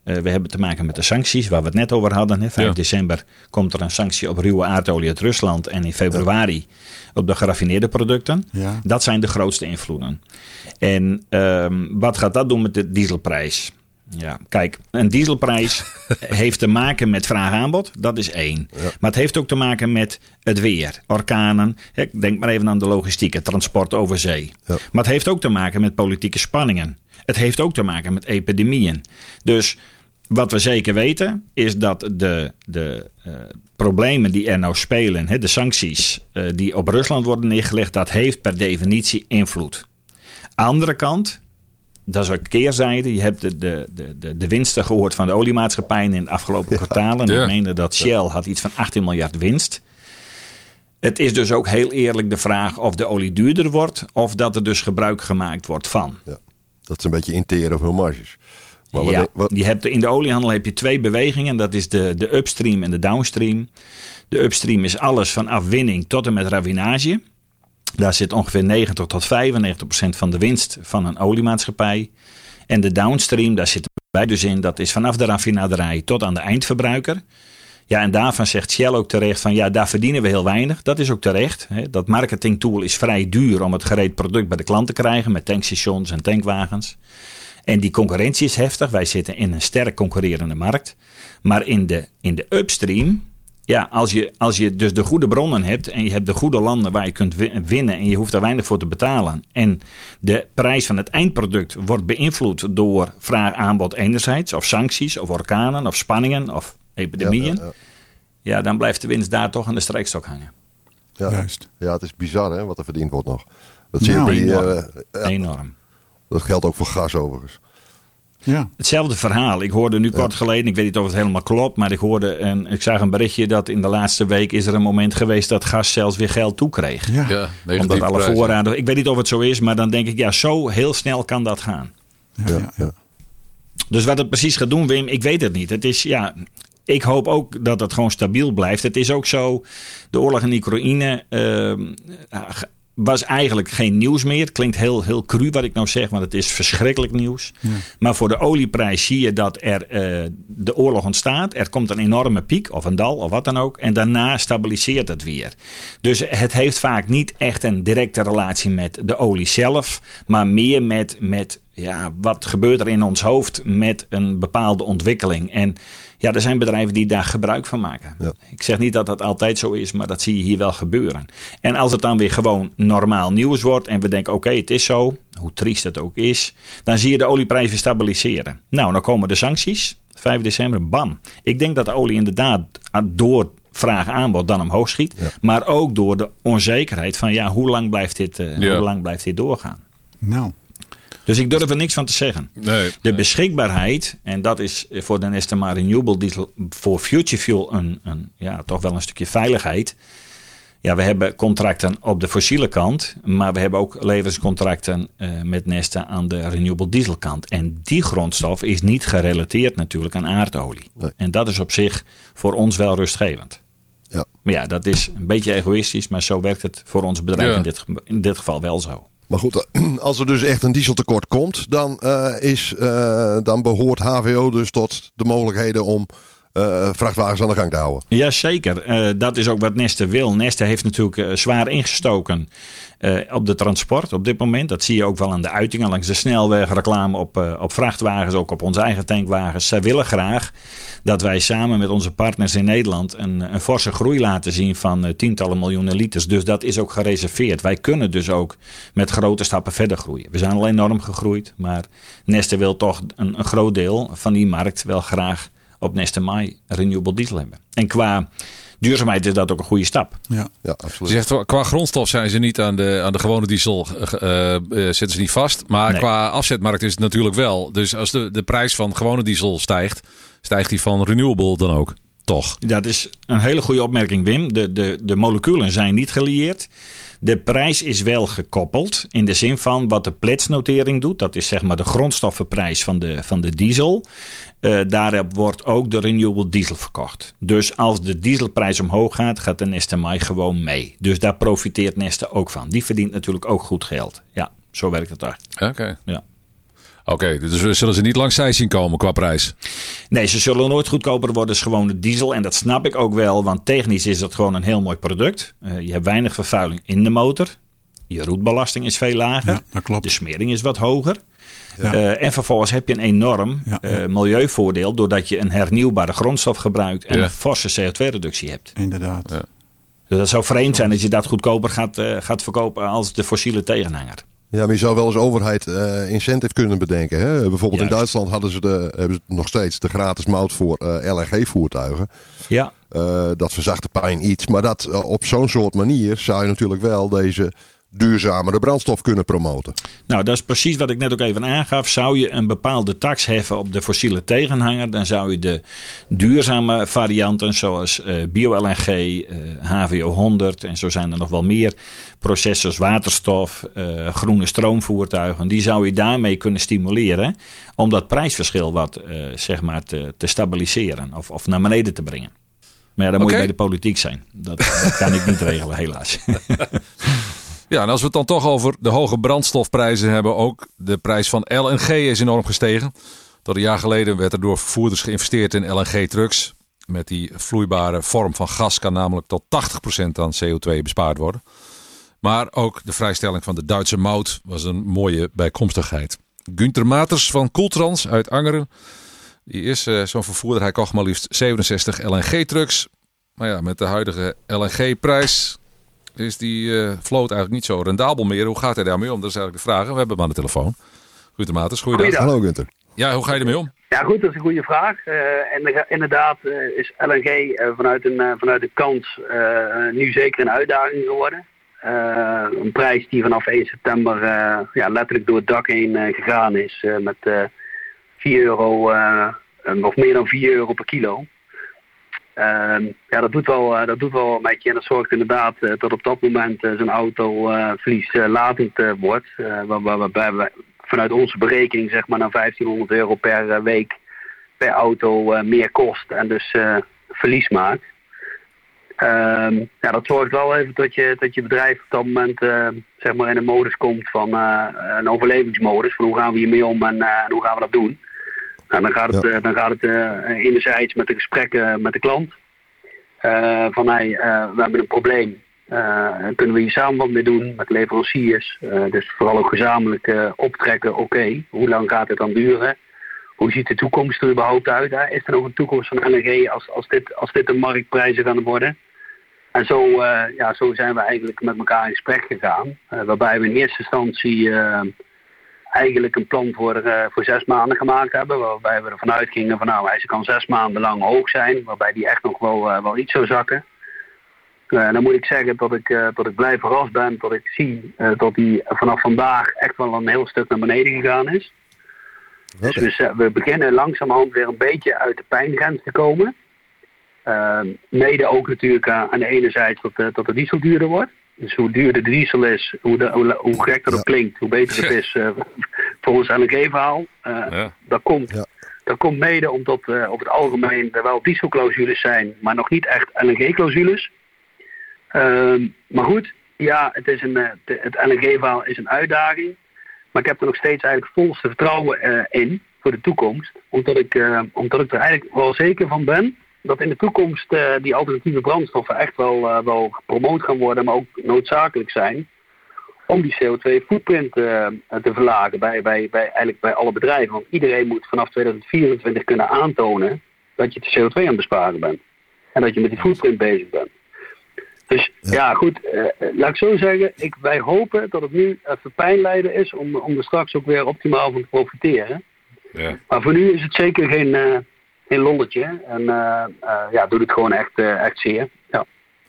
Uh, we hebben te maken met de sancties, waar we het net over hadden. Hè. vijf december komt er een sanctie op ruwe aardolie uit Rusland en in februari op de geraffineerde producten. Ja. Dat zijn de grootste invloeden. En uh, wat gaat dat doen met de dieselprijs? Ja, kijk, een dieselprijs heeft te maken met vraag-aanbod. Dat is één. Ja. Maar het heeft ook te maken met het weer, orkanen. Denk maar even aan de logistiek, het transport over zee. Ja. Maar het heeft ook te maken met politieke spanningen. Het heeft ook te maken met epidemieën. Dus wat we zeker weten is dat de, de uh, problemen die er nou spelen, hè, de sancties uh, die op Rusland worden neergelegd, dat heeft per definitie invloed. Andere kant... Dat is ook keerzijde. Je hebt de, de, de, de winsten gehoord van de oliemaatschappijen in de afgelopen kwartalen. Ja, ja. Ik meende dat Shell had iets van achttien miljard winst. Het is dus ook heel eerlijk de vraag of de olie duurder wordt. Of dat er dus gebruik gemaakt wordt van. Ja, dat is een beetje interen van marges. Maar wat, ja, wat... Je hebt in de oliehandel heb je twee bewegingen. Dat is de, de upstream en de downstream. De upstream is alles van afwinning tot en met raffinage. Daar zit ongeveer negentig tot vijfennegentig procent van de winst van een oliemaatschappij. En de downstream, daar zitten wij dus in. Dat is vanaf de raffinaderij tot aan de eindverbruiker. Ja, en daarvan zegt Shell ook terecht van ja, daar verdienen we heel weinig. Dat is ook terecht. Hè. Dat marketingtool is vrij duur om het gereed product bij de klant te krijgen. Met tankstations en tankwagens. En die concurrentie is heftig. Wij zitten in een sterk concurrerende markt. Maar in de, in de upstream... Ja, als je, als je dus de goede bronnen hebt en je hebt de goede landen waar je kunt winnen en je hoeft daar weinig voor te betalen. En de prijs van het eindproduct wordt beïnvloed door vraag-aanbod enerzijds of sancties of orkanen of spanningen of epidemieën. Ja, ja, ja. ja dan blijft de winst daar toch aan de strijkstok hangen. Ja, juist. Ja, het is bizar hè, wat er verdiend wordt nog. Dat zie je nou, enorm. Uh, ja, enorm. Dat geldt ook voor gas overigens. Ja. Hetzelfde verhaal. Ik hoorde nu ja. kort geleden, ik weet niet of het helemaal klopt, maar ik hoorde en ik zag een berichtje dat in de laatste week is er een moment geweest dat gas zelfs weer geld toekreeg. Ja. Ja, omdat alle prijs, voorraden. Ja. Ik weet niet of het zo is, maar dan denk ik, ja, zo heel snel kan dat gaan. Ja, ja, ja. Dus wat het precies gaat doen, Wim, ik weet het niet. Het is, ja, ik hoop ook dat het gewoon stabiel blijft. Het is ook zo, de oorlog in Oekraïne uh, was eigenlijk geen nieuws meer. Het klinkt heel, heel cru wat ik nou zeg, want het is verschrikkelijk nieuws. Ja. Maar voor de olieprijs zie je dat er uh, de oorlog ontstaat. Er komt een enorme piek of een dal of wat dan ook. En daarna stabiliseert het weer. Dus het heeft vaak niet echt een directe relatie met de olie zelf. Maar meer met, met ja, wat gebeurt er in ons hoofd met een bepaalde ontwikkeling. En ja, er zijn bedrijven die daar gebruik van maken. Ja. Ik zeg niet dat dat altijd zo is, maar dat zie je hier wel gebeuren. En als het dan weer gewoon normaal nieuws wordt en we denken oké, okay, het is zo, hoe triest het ook is, dan zie je de olieprijs weer stabiliseren. Nou, dan komen de sancties, vijf december, bam. Ik denk dat de olie inderdaad door vraag aanbod dan omhoog schiet, ja. Maar ook door de onzekerheid van ja, hoe lang blijft dit, uh, ja. hoe lang blijft dit doorgaan? Nou. Dus ik durf er niks van te zeggen. Nee, de nee. beschikbaarheid, en dat is voor de Neste My Renewable Diesel, voor Future Fuel een, een, ja, toch wel een stukje veiligheid. Ja, we hebben contracten op de fossiele kant, maar we hebben ook levenscontracten uh, met Neste aan de renewable diesel kant. En die grondstof is niet gerelateerd natuurlijk aan aardolie. Nee. En dat is op zich voor ons wel rustgevend. Ja. Maar ja, dat is een beetje egoïstisch, maar zo werkt het voor ons bedrijf ja. in, dit, in dit geval wel zo. Maar goed, als er dus echt een dieseltekort komt, dan, uh, is, uh, dan behoort H V O dus tot de mogelijkheden om uh, vrachtwagens aan de gang te houden. Jazeker, uh, dat is ook wat Neste wil. Neste heeft natuurlijk uh, zwaar ingestoken uh, op de transport op dit moment. Dat zie je ook wel aan de uitingen langs de snelweg, reclame op, uh, op vrachtwagens, ook op onze eigen tankwagens. Zij willen graag dat wij samen met onze partners in Nederland een, een forse groei laten zien van uh, tientallen miljoenen liters. Dus dat is ook gereserveerd. Wij kunnen dus ook met grote stappen verder groeien. We zijn al enorm gegroeid, maar Neste wil toch een, een groot deel van die markt wel graag op Neste My Renewable Diesel hebben. En qua duurzaamheid is dat ook een goede stap. Ja, ja absoluut. Je zegt, qua grondstof zijn ze niet aan de, aan de gewone diesel uh, zitten ze niet vast. Maar nee. Qua afzetmarkt is het natuurlijk wel. Dus als de, de prijs van gewone diesel stijgt, stijgt die van renewable dan ook, toch? Dat is een hele goede opmerking, Wim. De, de, de moleculen zijn niet gelieerd. De prijs is wel gekoppeld in de zin van wat de Platts-notering doet. Dat is zeg maar de grondstoffenprijs van de, van de diesel. Uh, daarop wordt ook de renewable diesel verkocht. Dus als de dieselprijs omhoog gaat, gaat de Neste My gewoon mee. Dus daar profiteert Neste ook van. Die verdient natuurlijk ook goed geld. Ja, zo werkt het eigenlijk. Oké. Okay. Ja. Oké, okay, dus we zullen ze niet langs zij zien komen qua prijs? Nee, ze zullen nooit goedkoper worden. Dus gewoon de diesel. En dat snap ik ook wel. Want technisch is dat gewoon een heel mooi product. Uh, je hebt weinig vervuiling in de motor. Je roetbelasting is veel lager. Ja, dat klopt. De smering is wat hoger. Ja. Uh, en vervolgens heb je een enorm ja, ja. Uh, milieuvoordeel. Doordat je een hernieuwbare grondstof gebruikt. En ja. een forse C O twee reductie hebt. Inderdaad. Ja. Dus dat zou vreemd zijn dat je dat goedkoper gaat, uh, gaat verkopen als de fossiele tegenhanger. Ja, maar je zou wel als overheid uh, incentive kunnen bedenken. Hè? Bijvoorbeeld Juist. in Duitsland hadden ze de, hebben ze nog steeds de gratis Maut voor uh, L N G voertuigen. Ja. Uh, dat verzacht de pijn iets. Maar dat, uh, op zo'n soort manier zou je natuurlijk wel deze duurzamere brandstof kunnen promoten. Nou, dat is precies wat ik net ook even aangaf. Zou je een bepaalde tax heffen op de fossiele tegenhanger, dan zou je de duurzame varianten zoals uh, bio-L N G, uh, H V O honderd en zo zijn er nog wel meer, processors, waterstof, uh, groene stroomvoertuigen, die zou je daarmee kunnen stimuleren om dat prijsverschil wat uh, zeg maar te, te stabiliseren of, of naar beneden te brengen. Maar ja, dan okay. moet je bij de politiek zijn. Dat, dat kan ik niet regelen, helaas. Ja, en als we het dan toch over de hoge brandstofprijzen hebben, ook de prijs van L N G is enorm gestegen. Tot een jaar geleden werd er door vervoerders geïnvesteerd in L N G trucks. Met die vloeibare vorm van gas kan namelijk tot tachtig procent aan C O twee bespaard worden. Maar ook de vrijstelling van de Duitse Maut was een mooie bijkomstigheid. Günther Maters van Koeltrans uit Angeren, die is uh, zo'n vervoerder. Hij kocht maar liefst zevenenzestig L N G trucks. Maar ja, met de huidige L N G prijs... is die uh, vloot eigenlijk niet zo rendabel meer. Hoe gaat hij daarmee om? Dat is eigenlijk de vraag. We hebben hem aan de telefoon. Günther Maters, goeiedag. Hallo Günther. Ja, hoe ga je ermee om? Ja goed, dat is een goede vraag. Uh, en de, inderdaad uh, is L N G uh, vanuit, een, uh, vanuit de kant uh, nu zeker een uitdaging geworden. Uh, een prijs die vanaf eerste september uh, ja, letterlijk door het dak heen uh, gegaan is. Uh, met uh, vier euro, uh, um, of meer dan vier euro per kilo. Uh, ja, dat doet wel, uh, dat doet wel een beetje en dat zorgt inderdaad uh, dat op dat moment uh, zo'n auto uh, verlieslatend uh, wordt. Uh, waarbij we, we, we vanuit onze berekening zeg maar naar vijftienhonderd euro per uh, week per auto uh, meer kost en dus uh, verlies maakt. Um, ja, dat zorgt wel even dat je, dat je bedrijf op dat moment uh, zeg maar in een modus komt van uh, een overlevingsmodus. Van hoe gaan we hiermee om en uh, hoe gaan we dat doen? Nou, dan gaat het, ja. dan gaat het uh, enerzijds met de gesprekken met de klant. Uh, van hey, uh, we hebben een probleem. Uh, kunnen we hier samen wat mee doen met leveranciers? Uh, dus vooral ook gezamenlijk uh, optrekken. Oké, okay, hoe lang gaat het dan duren? Hoe ziet de toekomst er überhaupt uit? Hè? Is er nog een toekomst van L N G als, als, dit, als dit de marktprijzen gaan worden? En zo, uh, ja, zo zijn we eigenlijk met elkaar in gesprek gegaan. Uh, waarbij we in eerste instantie uh, eigenlijk een plan voor, uh, voor zes maanden gemaakt hebben. Waarbij we ervan uitgingen van nou, hij kan zes maanden lang hoog zijn. Waarbij die echt nog wel, uh, wel iets zou zakken. Uh, dan moet ik zeggen dat ik, uh, dat ik blij verrast ben. Dat ik zie uh, dat die vanaf vandaag echt wel een heel stuk naar beneden gegaan is. Okay. Dus we, we beginnen langzamerhand weer een beetje uit de pijngrens te komen. Uh, mede ook natuurlijk uh, aan de ene zijde dat, uh, dat de diesel duurder wordt. Dus hoe duurder de diesel is, hoe, de, hoe, hoe gek dat ja. ook klinkt, hoe beter het is uh, voor ons L N G-verhaal. Uh, ja. dat, komt, ja. dat komt mede omdat uh, op het algemeen er wel dieselclausules zijn, maar nog niet echt L N G-clausules. Uh, maar goed, ja, het, is een, uh, het L N G-verhaal is een uitdaging. Maar ik heb er nog steeds eigenlijk volste vertrouwen uh, in voor de toekomst. Omdat ik, uh, omdat ik er eigenlijk wel zeker van ben dat in de toekomst uh, die alternatieve brandstoffen echt wel, uh, wel gepromoot gaan worden, maar ook noodzakelijk zijn om die C O twee footprint uh, te verlagen bij, bij, bij, eigenlijk bij alle bedrijven. Want iedereen moet vanaf tweeduizend vierentwintig kunnen aantonen dat je de C O twee aan het besparen bent. En dat je met die footprint bezig bent. Dus ja, ja goed, uh, laat ik zo zeggen, ik, wij hopen dat het nu even pijnlijden is om, om er straks ook weer optimaal van te profiteren. Ja. Maar voor nu is het zeker geen... Uh, in Londentje. En uh, uh, ja, doet het gewoon echt, uh, echt zeer. Ja.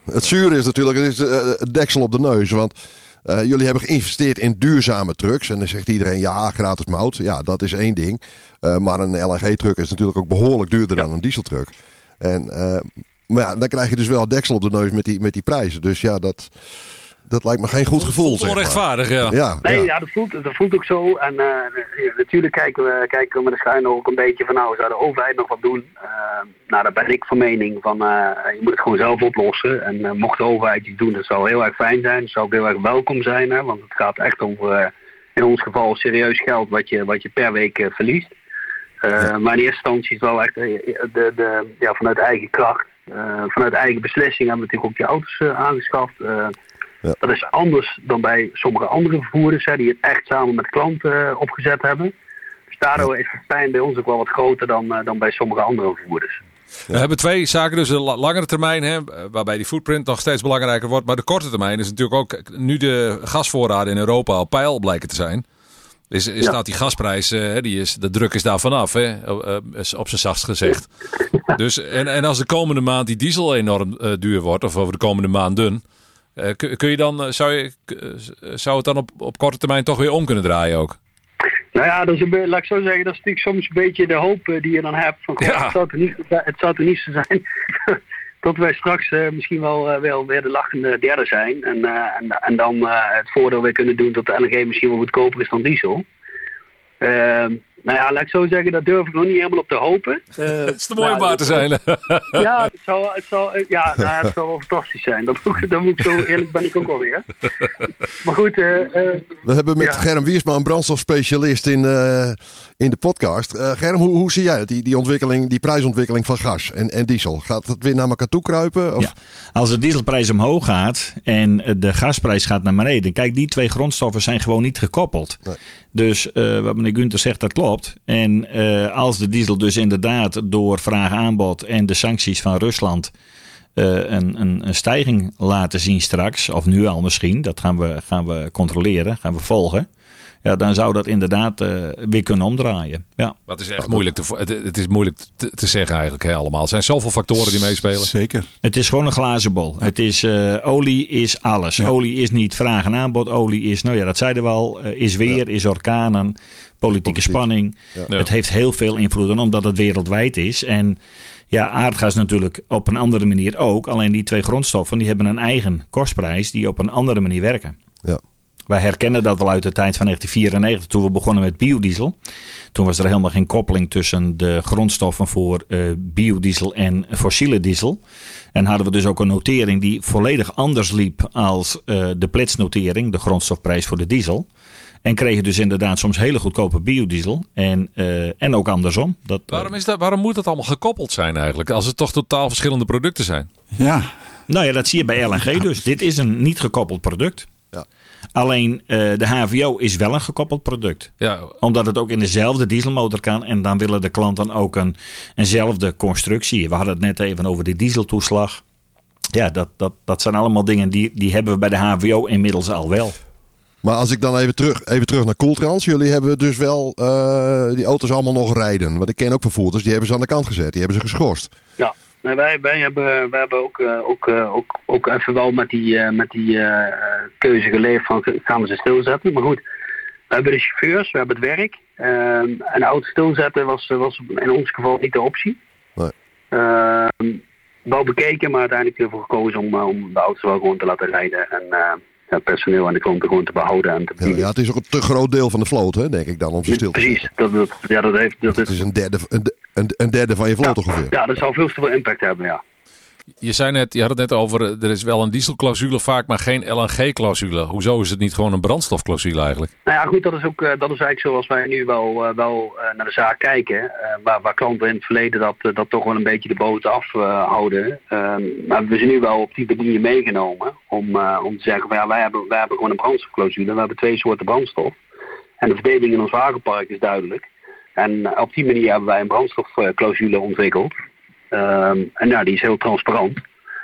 Het zure is natuurlijk, het is uh, het deksel op de neus. Want uh, jullie hebben geïnvesteerd in duurzame trucks. En dan zegt iedereen, ja, gratis mout. Ja, dat is één ding. Uh, maar een L N G-truck is natuurlijk ook behoorlijk duurder ja. dan een dieseltruck. En, uh, maar ja, dan krijg je dus wel het deksel op de neus met die, met die prijzen. Dus ja, dat... Dat lijkt me geen goed gevoel, zeg maar. Onrechtvaardig, ja. ja. Nee, ja. ja, dat voelt, dat voelt ook zo. En uh, natuurlijk kijken we, kijken we met de schuin ook een beetje van, nou, zou de overheid nog wat doen? Uh, nou, daar ben ik van mening van, uh, je moet het gewoon zelf oplossen. En uh, mocht de overheid iets doen, dat zou heel erg fijn zijn. Dat zou ook heel erg welkom zijn, hè, want het gaat echt over, uh, in ons geval, serieus geld wat je, wat je per week uh, verliest. Uh, ja. Maar in eerste instantie is het wel echt uh, de, de, ja, vanuit eigen kracht, uh, vanuit eigen beslissing hebben we natuurlijk ook die auto's uh, aangeschaft. Uh, Ja. Dat is anders dan bij sommige andere vervoerders hè, die het echt samen met klanten uh, opgezet hebben. Dus daardoor is het pijn bij ons ook wel wat groter dan, uh, dan bij sommige andere vervoerders. Ja. We hebben twee zaken, dus de langere termijn, hè, waarbij die footprint nog steeds belangrijker wordt. Maar de korte termijn is natuurlijk ook, nu de gasvoorraden in Europa op peil blijken te zijn, is, is ja. staat die gasprijs, uh, die is, de druk is daar vanaf, hè, uh, is op zijn zachtst gezegd. Ja. Dus, en, en als de komende maand die diesel enorm uh, duur wordt, of over de komende maanden... Uh, kun je dan, zou, je, zou het dan op, op korte termijn toch weer om kunnen draaien ook? Nou ja, dat is een, laat ik zo zeggen, dat is natuurlijk soms een beetje de hoop die je dan hebt. Van, ja. het, zou er niet, het zou er niet zo zijn dat wij straks uh, misschien wel, uh, wel weer de lachende derde zijn. En, uh, en, en dan uh, het voordeel weer kunnen doen dat de L N G misschien wel goedkoper is dan diesel. Uh, nou ja, laat ik zo zeggen, daar durf ik nog niet helemaal op te hopen. Uh, het is te mooi om waar te zijn. Ja, het zou, het zou, ja nou, het zou wel fantastisch zijn. Dat moet, dat moet ik zo eerlijk ben ik ook alweer. Maar goed. Uh, We hebben met ja. Germ Wiersma, een brandstofspecialist in, uh, in de podcast. Uh, Germ, hoe, hoe zie jij het? Die, die, ontwikkeling, die prijsontwikkeling van gas en, en diesel. Gaat dat weer naar elkaar toe kruipen? Of? Ja. Als de dieselprijs omhoog gaat en de gasprijs gaat naar beneden. Kijk, die twee grondstoffen zijn gewoon niet gekoppeld. Nee. Dus uh, wat meneer Günther zegt, dat klopt. En uh, als de diesel dus inderdaad door vraag-aanbod en de sancties van Rusland uh, een, een, een stijging laten zien straks, of nu al misschien, dat gaan we, gaan we controleren, gaan we volgen. Ja, dan zou dat inderdaad uh, weer kunnen omdraaien. Ja. Het is echt moeilijk te, het, het is moeilijk te, te zeggen eigenlijk hè, allemaal. Er zijn zoveel factoren die meespelen. Zeker. Het is gewoon een glazen bol. Het is, uh, olie is alles. Ja. Olie is niet vraag en aanbod. Olie is, nou ja, dat zeiden we al, uh, is weer, ja. is orkanen, politieke Politiek. spanning. Ja. Het heeft heel veel invloed en omdat het wereldwijd is. En ja, aardgas natuurlijk op een andere manier ook. Alleen die twee grondstoffen die hebben een eigen kostprijs die op een andere manier werken. Ja. Wij herkennen dat al uit de tijd van negentien vierennegentig, toen we begonnen met biodiesel. Toen was er helemaal geen koppeling tussen de grondstoffen voor uh, biodiesel en fossiele diesel. En hadden we dus ook een notering die volledig anders liep als uh, de Platts-notering, de grondstofprijs voor de diesel. En kregen dus inderdaad soms hele goedkope biodiesel. En, uh, en ook andersom. Dat, uh... waarom, is dat, waarom moet dat allemaal gekoppeld zijn eigenlijk? Als het toch totaal verschillende producten zijn? Ja. Nou ja, dat zie je bij L N G dus. Dit is een niet gekoppeld product. Ja. Alleen uh, de H V O is wel een gekoppeld product. Ja. Omdat het ook in dezelfde dieselmotor kan. En dan willen de klanten ook een, eenzelfde constructie. We hadden het net even over de dieseltoeslag. Ja, dat, dat, dat zijn allemaal dingen die, die hebben we bij de H V O inmiddels al wel. Maar als ik dan even terug, even terug naar Koeltrans. Jullie hebben dus wel uh, die auto's allemaal nog rijden. Want ik ken ook vervoerders, die hebben ze aan de kant gezet. Die hebben ze geschorst. Ja, nee, wij, wij hebben, wij hebben ook, ook, ook, ook even wel met die, met die uh, keuze geleefd van gaan we ze stilzetten. Maar goed, we hebben de chauffeurs, we hebben het werk. Uh, en de auto stilzetten was, was in ons geval niet de optie. Nee. Uh, wel bekeken, maar uiteindelijk ervoor gekozen om, om de auto's wel gewoon te laten rijden. En... Uh, het personeel en de klanten gewoon te behouden en te bieden. Ja, het is ook een te groot deel van de vloot, hè, denk ik dan, om ze stil te zetten. Precies. Dat, ja, dat heeft, dat, dat is een derde, een, een derde van je vloot, ja, ongeveer. Ja, dat zou veel te veel impact hebben, ja. Je, zei net, je had het net over, er is wel een dieselclausule vaak, maar geen L N G-clausule. Hoezo is het niet gewoon een brandstofclausule eigenlijk? Nou ja, goed, dat is, ook, dat is eigenlijk zoals wij nu wel, wel naar de zaak kijken. Waar, waar klanten in het verleden dat, dat toch wel een beetje de boot afhouden. Maar we zijn nu wel op die manier meegenomen om, om te zeggen, van, ja, wij, hebben, wij hebben gewoon een brandstofclausule. We hebben twee soorten brandstof. En de verdeling in ons wagenpark is duidelijk. En op die manier hebben wij een brandstofclausule ontwikkeld. Um, en ja, die is heel transparant.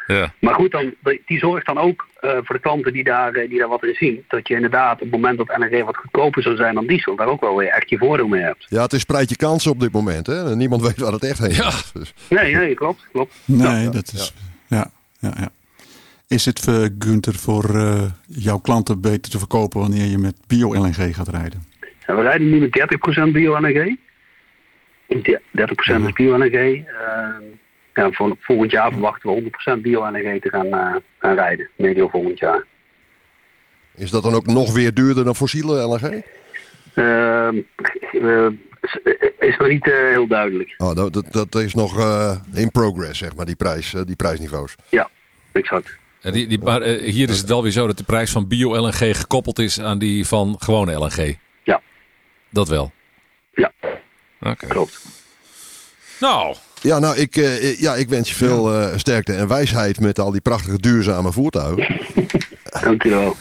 Ja. Maar goed, dan, die zorgt dan ook uh, voor de klanten die daar, uh, die daar wat in zien. Dat je inderdaad op het moment dat L N G wat goedkoper zou zijn dan diesel, daar ook wel weer echt je voordeel mee hebt. Ja, het is spreid je kansen op dit moment, hè? Niemand weet waar het echt heen gaat. Ja. Dus. Nee, nee, klopt, klopt. Nee, ja, dat is... Ja. Ja, ja, ja. Is het, uh, Günther, voor uh, jouw klanten beter te verkopen wanneer je met bio-L N G gaat rijden? Ja, we rijden nu met dertig procent bio-L N G. dertig procent is bio-L N G. Uh, ja, vol, volgend jaar verwachten we honderd procent bio-L N G te gaan, uh, gaan rijden. Medio volgend jaar. Is dat dan ook nog weer duurder dan fossiele L N G? Uh, uh, is nog niet uh, heel duidelijk. Oh, dat, dat, dat is nog uh, in progress, zeg maar, die, prijs, uh, die prijsniveaus. Ja, exact. En die, die, maar uh, hier is het wel weer zo dat de prijs van bio-L N G gekoppeld is aan die van gewone L N G. Ja. Dat wel? Ja. Okay. Klopt. Nou. Ja, nou, ik, uh, ja, ik wens je veel uh, sterkte en wijsheid met al die prachtige duurzame voertuigen. Dank je wel.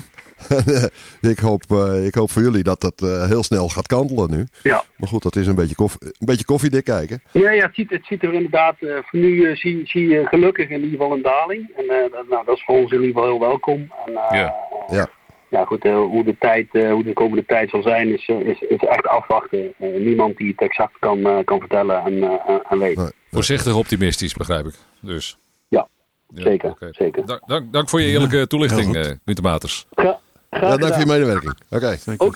ik, hoop, uh, ik hoop voor jullie dat dat uh, heel snel gaat kantelen nu. Ja. Maar goed, dat is een beetje, koff, een beetje koffiedik kijken. Ja, ja, het, ziet, het ziet er inderdaad, uh, voor nu uh, zie, zie je gelukkig in ieder geval een daling. En uh, dat, nou, dat is voor ons in ieder geval heel welkom. En, uh, ja. ja. Ja goed, uh, hoe, de tijd, uh, hoe de komende tijd zal zijn is, is, is echt afwachten. Uh, niemand die het exact kan, uh, kan vertellen en, uh, en weten. Nee. Voorzichtig optimistisch, begrijp ik. Dus. Ja, ja, zeker. Okay. zeker. Da- dank, dank voor je eerlijke ja, toelichting, uh, Günther Maters. Gra- ja, dank voor je medewerking. Oké. Okay.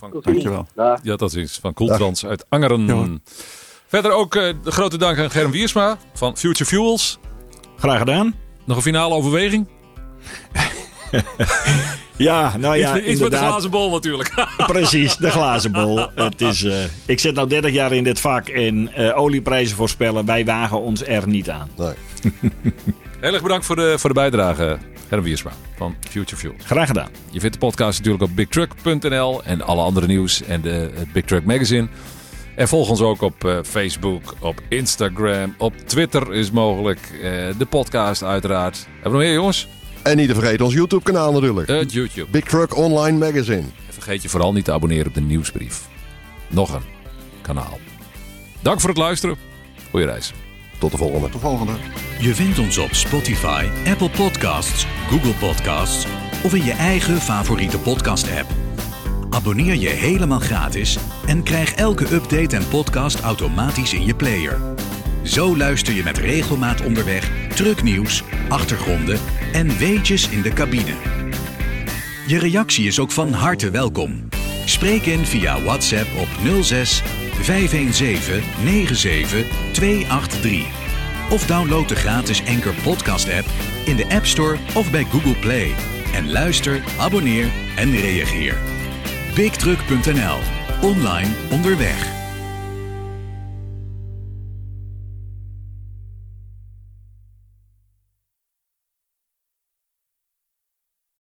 Okay. Dankjewel. Dag. Ja, dat is van Koeltrans uit Angeren. Ja. Verder ook uh, de grote dank aan Germ Wiersma van Future Fuels. Graag gedaan. Nog een finale overweging? Ja, nou ja, iets, iets met de glazen bol natuurlijk. Precies, de glazen bol. Het is, uh, ik zit nu dertig jaar in dit vak en uh, olieprijzen voorspellen, wij wagen ons er niet aan. Nee. Heel erg bedankt voor de, voor de bijdrage, Germ Wiersma van Future Fuel. Graag gedaan. Je vindt de podcast natuurlijk op big truck punt n l en alle andere nieuws en de, het Big Truck magazine. En volg ons ook op uh, Facebook, op Instagram, op Twitter is mogelijk. Uh, de podcast uiteraard. Hebben we nog meer, jongens? En niet te vergeten ons YouTube-kanaal natuurlijk. Het YouTube. Big Truck Online Magazine. En vergeet je vooral niet te abonneren op de nieuwsbrief. Nog een kanaal. Dank voor het luisteren. Goeie reis. Tot de volgende. Tot de volgende. Je vindt ons op Spotify, Apple Podcasts, Google Podcasts of in je eigen favoriete podcast-app. Abonneer je helemaal gratis en krijg elke update en podcast automatisch in je player. Zo luister je met regelmaat onderweg trucknieuws, achtergronden en weetjes in de cabine. Je reactie is ook van harte welkom. Spreek in via WhatsApp op nul zes vijf een zeven negen zeven twee acht drie. Of download de gratis Anchor podcast app in de App Store of bij Google Play. en luister, abonneer en reageer. Big Truck punt n l. Online onderweg.